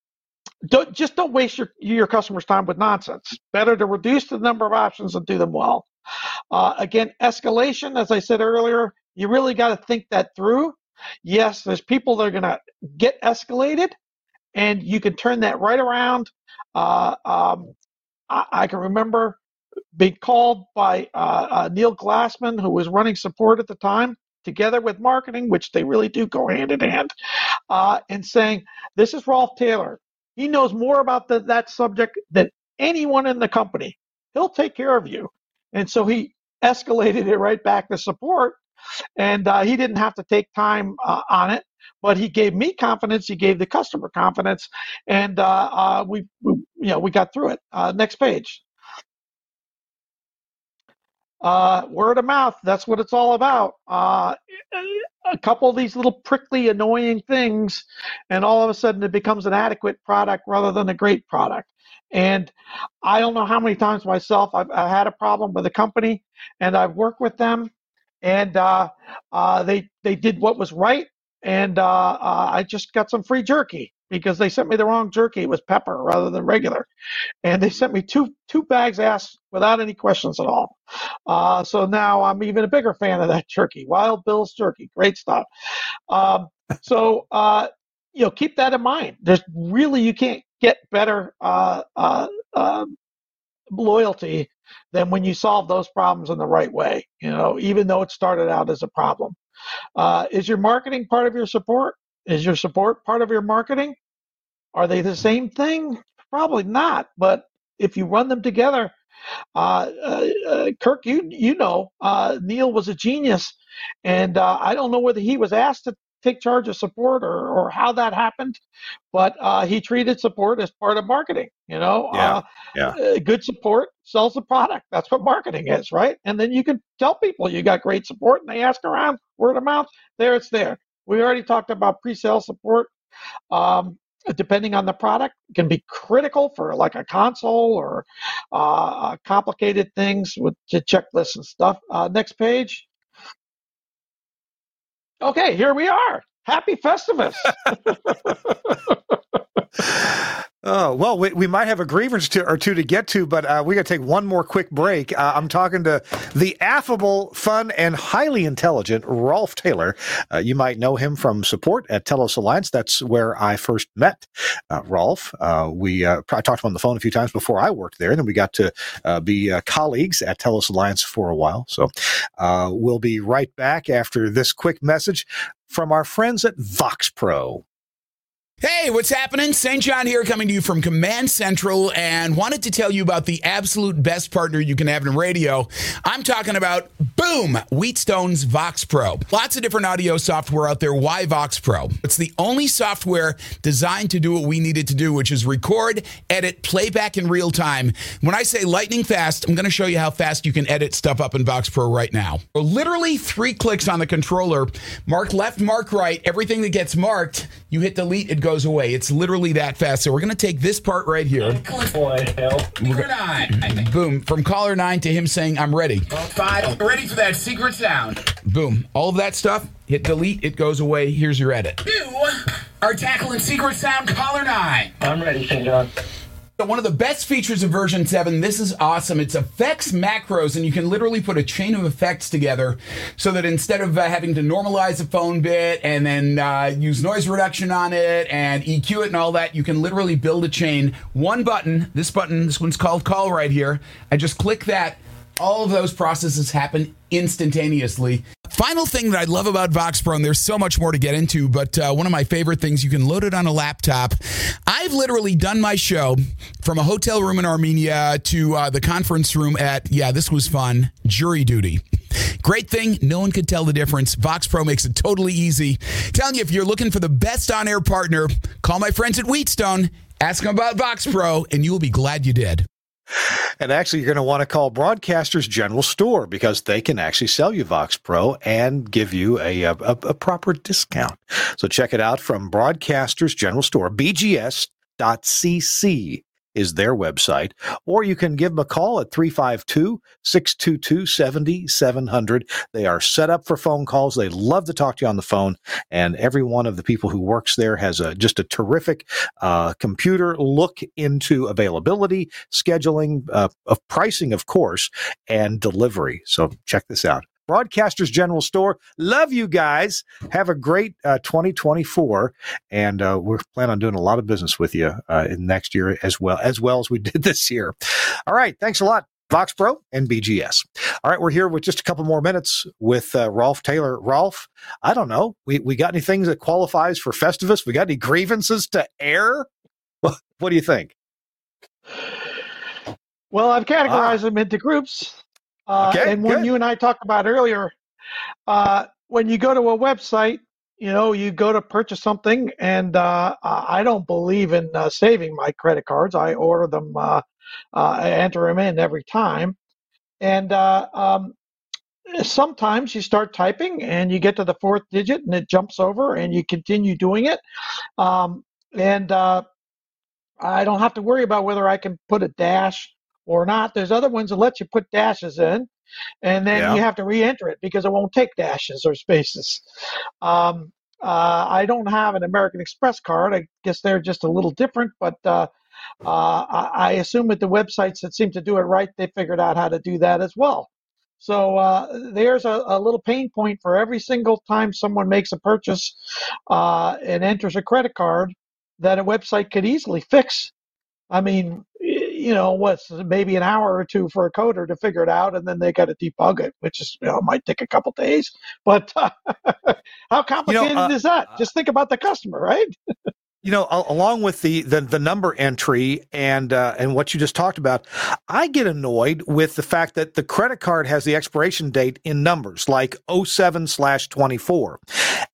Don't, just don't waste your, your customers' time with nonsense. Better to reduce the number of options and do them well. Uh, again, escalation, as I said earlier, you really got to think that through. Yes, there's people that are going to get escalated, and you can turn that right around. Uh, um, I, I can remember being called by uh, uh, Neil Glassman, who was running support at the time, together with marketing, which they really do go hand in hand, uh, and saying, this is Rolf Taylor. He knows more about the, that subject than anyone in the company. He'll take care of you. And so he escalated it right back to support, and uh, he didn't have to take time uh, on it, but he gave me confidence. He gave the customer confidence, and uh, uh, we, we, you know, we got through it. Uh, next page. Uh, word of mouth. That's what it's all about. Uh, a couple of these little prickly, annoying things, and all of a sudden it becomes an adequate product rather than a great product. And I don't know how many times myself I've I had a problem with a company, and I've worked with them, and uh, uh, they they did what was right, and uh, uh, I just got some free jerky because they sent me the wrong jerky. It was pepper rather than regular, and they sent me two two bags ass without any questions at all. Uh, so now I'm even a bigger fan of that jerky, Wild Bill's jerky, great stuff. Um, so uh, you know, keep that in mind. There's really you can't get better uh, uh, uh, loyalty than when you solve those problems in the right way. You know, even though it started out as a problem. Uh, is your marketing part of your support? Is your support part of your marketing? Are they the same thing? Probably not. But if you run them together, uh, uh, uh, Kirk, you you know, uh, Neil was a genius, and uh, I don't know whether he was asked to take charge of support or, or how that happened, but uh, he treated support as part of marketing. You know, yeah, uh, yeah. Uh, good support sells the product. That's what marketing is, right? And then you can tell people you got great support, and they ask around, word of mouth. There, it's there. We already talked about pre-sale support. Um, depending on the product, it can be critical for like a console or uh, complicated things with checklists and stuff. Uh, next page. Okay, here we are. Happy Festivus. Oh, well, we, we might have a grievance to, or two to get to, but uh, we got to take one more quick break. Uh, I'm talking to the affable, fun, and highly intelligent Rolf Taylor. Uh, you might know him from support at Telos Alliance. That's where I first met uh, Rolf. Uh, we uh, I talked to him on the phone a few times before I worked there, and then we got to uh, be uh, colleagues at Telos Alliance for a while. So uh, we'll be right back after this quick message from our friends at VoxPro. Hey, what's happening? Saint John here, coming to you from Command Central, and wanted to tell you about the absolute best partner you can have in radio. I'm talking about, boom, Wheatstone's Vox Pro. Lots of different audio software out there. Why Vox Pro? It's the only software designed to do what we needed to do, which is record, edit, playback in real time. When I say lightning fast, I'm going to show you how fast you can edit stuff up in Vox Pro right now. Literally three clicks on the controller, mark left, mark right, everything that gets marked, you hit delete, it goes goes away. It's literally that fast. So we're going to take this part right here. Boy, We're nine. Boom. From caller nine to him saying, I'm ready. Well, five. I'm ready for that secret sound. Boom. All of that stuff. Hit delete. It goes away. Here's your edit. You are tackling secret sound, caller nine. I'm ready, Saint John. One of the best features of version seven, this is awesome, it's effects macros, and you can literally put a chain of effects together so that instead of uh, having to normalize a phone bit and then uh, use noise reduction on it and E Q it and all that, you can literally build a chain. One button, this button, this one's called call right here, I just click that, all of those processes happen instantaneously. Final thing that I love about Vox Pro, and there's so much more to get into, but uh, one of my favorite things, you can load it on a laptop. I've literally done my show from a hotel room in Armenia to uh, the conference room at, yeah, this was fun, jury duty. Great thing. No one could tell the difference. Vox Pro makes it totally easy. Telling you, if you're looking for the best on-air partner, call my friends at Wheatstone, ask them about Vox Pro, and you will be glad you did. And actually, you're going to want to call Broadcasters General Store, because they can actually sell you Vox Pro and give you a, a, a proper discount. So check it out from Broadcasters General Store. b g s dot c c is their website. Or you can give them a call at three five two, six two two, seven seven zero zero. They are set up for phone calls. They love to talk to you on the phone. And every one of the people who works there has a, just a terrific uh, computer look into availability, scheduling, uh, of pricing, of course, and delivery. So check this out. Broadcasters General Store. Love you guys. Have a great uh, twenty twenty-four, and uh, we're planning on doing a lot of business with you uh, in next year as well, as well as we did this year. All right. Thanks a lot, Vox Pro and B G S. All right. We're here with just a couple more minutes with uh, Rolf Taylor. Rolf, I don't know. We, we got any things that qualifies for Festivus? We got any grievances to air? What, what do you think? Well, I've categorized uh, them into groups. Uh, okay, and when good. You and I talked about earlier, uh, when you go to a website, you know, you go to purchase something, and uh, I don't believe in uh, saving my credit cards. I order them, uh, uh, I enter them in every time. And uh, um, sometimes you start typing, and you get to the fourth digit, and it jumps over, and you continue doing it. Um, and uh, I don't have to worry about whether I can put a dash or not. There's other ones that let you put dashes in, and then yeah. you have to re-enter it because it won't take dashes or spaces. Um, uh, I don't have an American Express card. I guess they're just a little different, but uh, uh, I assume with the websites that seem to do it right, they figured out how to do that as well. So uh, there's a, a little pain point for every single time someone makes a purchase uh, and enters a credit card that a website could easily fix. I mean, you know, what's maybe an hour or two for a coder to figure it out, and then they got to debug it, which is, you know, might take a couple days. But uh, how complicated you know, uh, is that? Just think about the customer, right? You know, along with the, the, the number entry and uh, and what you just talked about, I get annoyed with the fact that the credit card has the expiration date in numbers, like oh seven slash twenty-four.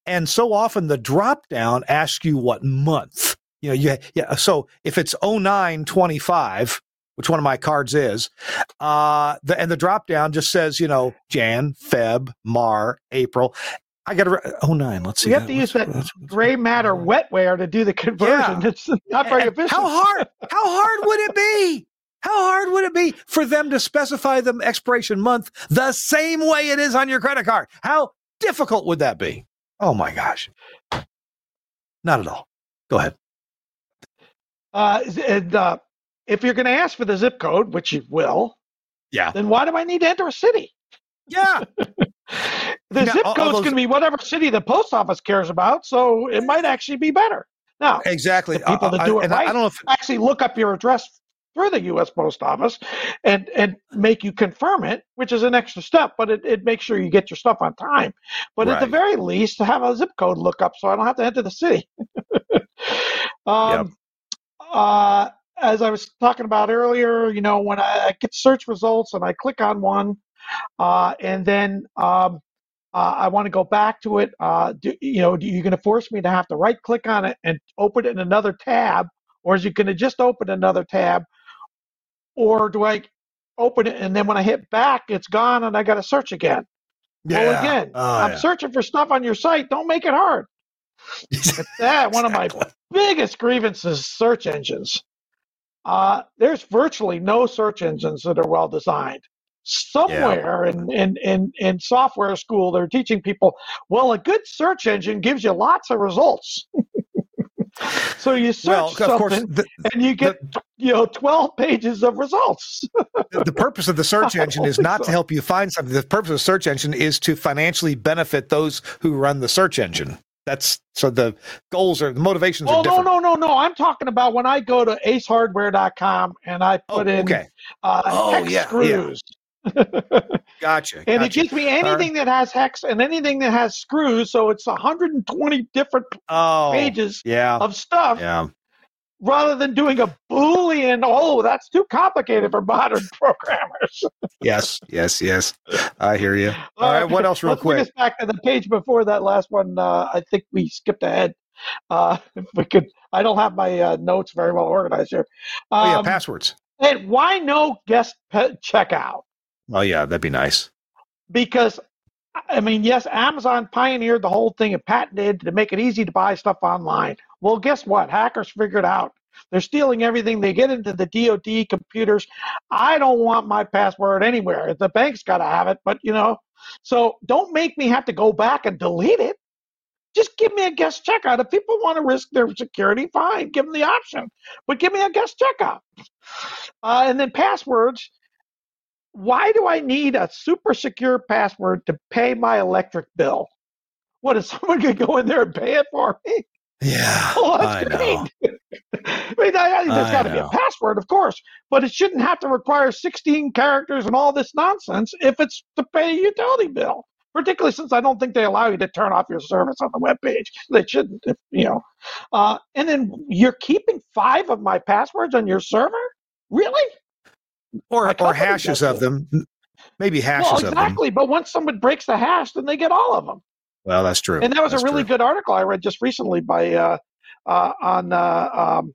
And so often the drop down asks you what month. You know, yeah, yeah. So if it's oh nine twenty-five, which one of my cards is, uh, the, and the drop down just says, you know, Jan, Feb, Mar, April. I got to re- oh nine. Let's see. You have that. to use what's, that what's, what's, gray matter wetware to do the conversion. Yeah. It's not very efficient. How hard? How hard would it be? How hard would it be for them to specify the expiration month the same way it is on your credit card? How difficult would that be? Oh my gosh! Not at all. Go ahead. Uh, and, uh, if you're going to ask for the zip code, which you will, yeah. then why do I need to enter a city? Yeah. The now, zip code's those... going to be whatever city the post office cares about, so it might actually be better. Now, exactly. The people that do uh, it right I don't know if... actually look up your address through the U S Post Office and, and make you confirm it, which is an extra step, but it, it makes sure you get your stuff on time. But right. at the very least, have a zip code lookup so I don't have to enter the city. Um, yep. uh, as I was talking about earlier, you know, when I get search results and I click on one, uh, and then um, uh, I want to go back to it, uh, do, you know, do, you're going to force me to have to right click on it and open it in another tab, or is it going to just open another tab, or do I open it and then when I hit back, it's gone and I got to search again? Yeah. Well, again, oh, I'm yeah. searching for stuff on your site. Don't make it hard. That's exactly. One of my biggest grievances, search engines. Uh, there's virtually no search engines that are well designed. Somewhere yeah. in, in, in, in software school, they're teaching people, well, a good search engine gives you lots of results. So you search well, something, of course, the, and you get the, you know twelve pages of results. The purpose of the search engine is not so. to help you find something. The purpose of the search engine is to financially benefit those who run the search engine. That's so the goals are the motivations. Oh, are different. no, no, no, no! I'm talking about when I go to ace hardware dot com and I put oh, in okay. uh, oh, hex yeah, screws. Yeah. Gotcha. And gotcha. It gives me anything that has hex and anything that has screws. So it's one hundred twenty different oh, pages yeah. of stuff. Yeah. Rather than doing a Boolean, oh, that's too complicated for modern programmers. yes, yes, yes. I hear you. All right, what else real Let's quick? Let's get back to the page before that last one. Uh, I think we skipped ahead. Uh, if we could, I don't have my uh, notes very well organized here. Um, oh, yeah, passwords. And why no guest pe- checkout? Oh, yeah, that'd be nice. Because, I mean, yes, Amazon pioneered the whole thing and patented to make it easy to buy stuff online. Well, guess what? Hackers figured out. They're stealing everything. They get into the D O D computers. I don't want my password anywhere. The bank's got to have it, but, you know. So don't make me have to go back and delete it. Just give me a guest checkout. If people want to risk their security, fine. Give them the option. But give me a guest checkout. Uh, and then passwords. Why do I need a super secure password to pay my electric bill? What, is someone going to go in there and pay it for me? Yeah, well, that's I great. Know. I mean, I, I, there's got to be a password, of course, but it shouldn't have to require sixteen characters and all this nonsense if it's to pay a utility bill, particularly since I don't think they allow you to turn off your service on the webpage. They shouldn't, if, you know. Uh, and then you're keeping five of my passwords on your server? Really? Or or hashes of them. Maybe hashes well, exactly, of them. Exactly, but once someone breaks the hash, then they get all of them. Well, that's true. And that was that's a really true. good article I read just recently by uh, uh, on uh, um,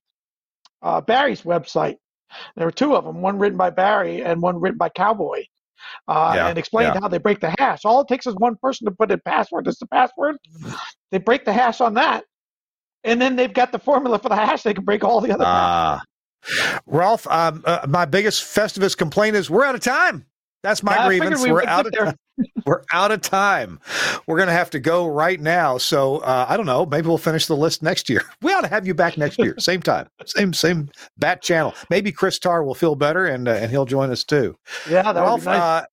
uh, Barry's website. There were two of them, one written by Barry and one written by Cowboy, uh, yeah, and explained yeah. how they break the hash. All it takes is one person to put in password. That's the password. They break the hash on that, and then they've got the formula for the hash. They can break all the other uh. hash. Rolf, um, uh, my biggest Festivus complaint is we're out of time. That's my I grievance. We we're, out of time. we're out of time. We're going to have to go right now. So uh, I don't know. Maybe we'll finish the list next year. We ought to have you back next year. Same time. Same same bat channel. Maybe Chris Tarr will feel better and uh, and he'll join us too. Yeah, that Rolf, would be nice.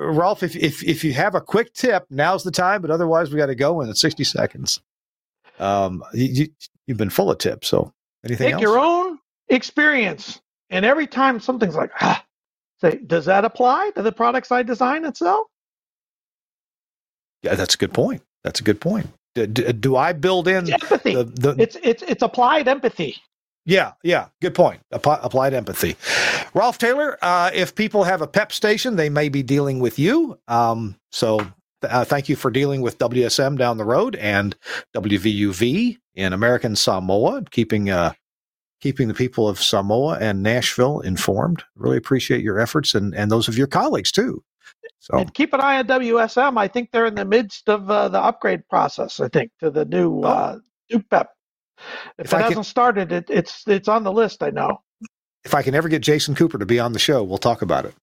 Uh, Rolf, if, if, if you have a quick tip, now's the time. But otherwise, we got to go in sixty seconds. Um, you, you, You've been full of tips. So anything Take else? Take your own experience, and every time something's like, ah, say, does that apply to the products I design and sell? Yeah, that's a good point. That's a good point. Do, do, do I build in it's empathy? The, the, it's it's it's applied empathy. Yeah, yeah, good point. App- applied empathy. Rolf Taylor, uh, if people have a P E P station, they may be dealing with you. Um, so uh, thank you for dealing with W S M down the road and W V U V in American Samoa, keeping. Uh, keeping the people of Samoa and Nashville informed. Really appreciate your efforts and, and those of your colleagues, too. So. And keep an eye on W S M. I think they're in the midst of uh, the upgrade process, I think, to the new, oh. uh, new P E P. If, if it I hasn't can, started, it, it's it's on the list, I know. If I can ever get Jason Cooper to be on the show, we'll talk about it.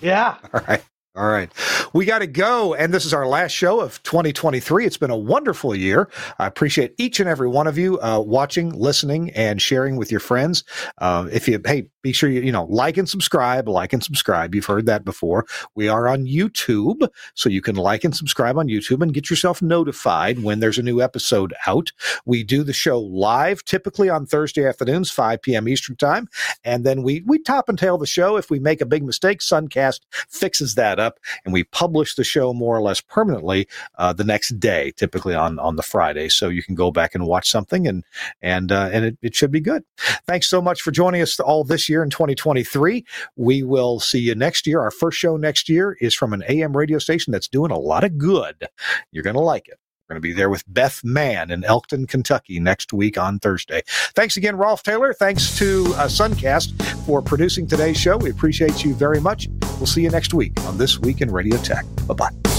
Yeah. All right. All right. We got to go. And this is our last show of twenty twenty-three. It's been a wonderful year. I appreciate each and every one of you uh, watching, listening, and sharing with your friends. Uh, if you, hey, Be sure you, you know, like and subscribe, like and subscribe. You've heard that before. We are on YouTube, so you can like and subscribe on YouTube and get yourself notified when there's a new episode out. We do the show live, typically on Thursday afternoons, five p.m. Eastern time, and then we, we top and tail the show. If we make a big mistake, Suncast fixes that up, and we publish the show more or less permanently uh, the next day, typically on, on the Friday, so you can go back and watch something, and and uh, and it, it should be good. Thanks so much for joining us all this year in twenty twenty-three. We will see you next year. Our first show next year is from an A M radio station that's doing a lot of good. You're going to like it. We're going to be there with Beth Mann in Elkton, Kentucky next week on Thursday. Thanks again, Rolf Taylor. Thanks to uh, Suncast for producing today's show. We appreciate you very much. We'll see you next week on This Week in Radio Tech. Bye-bye.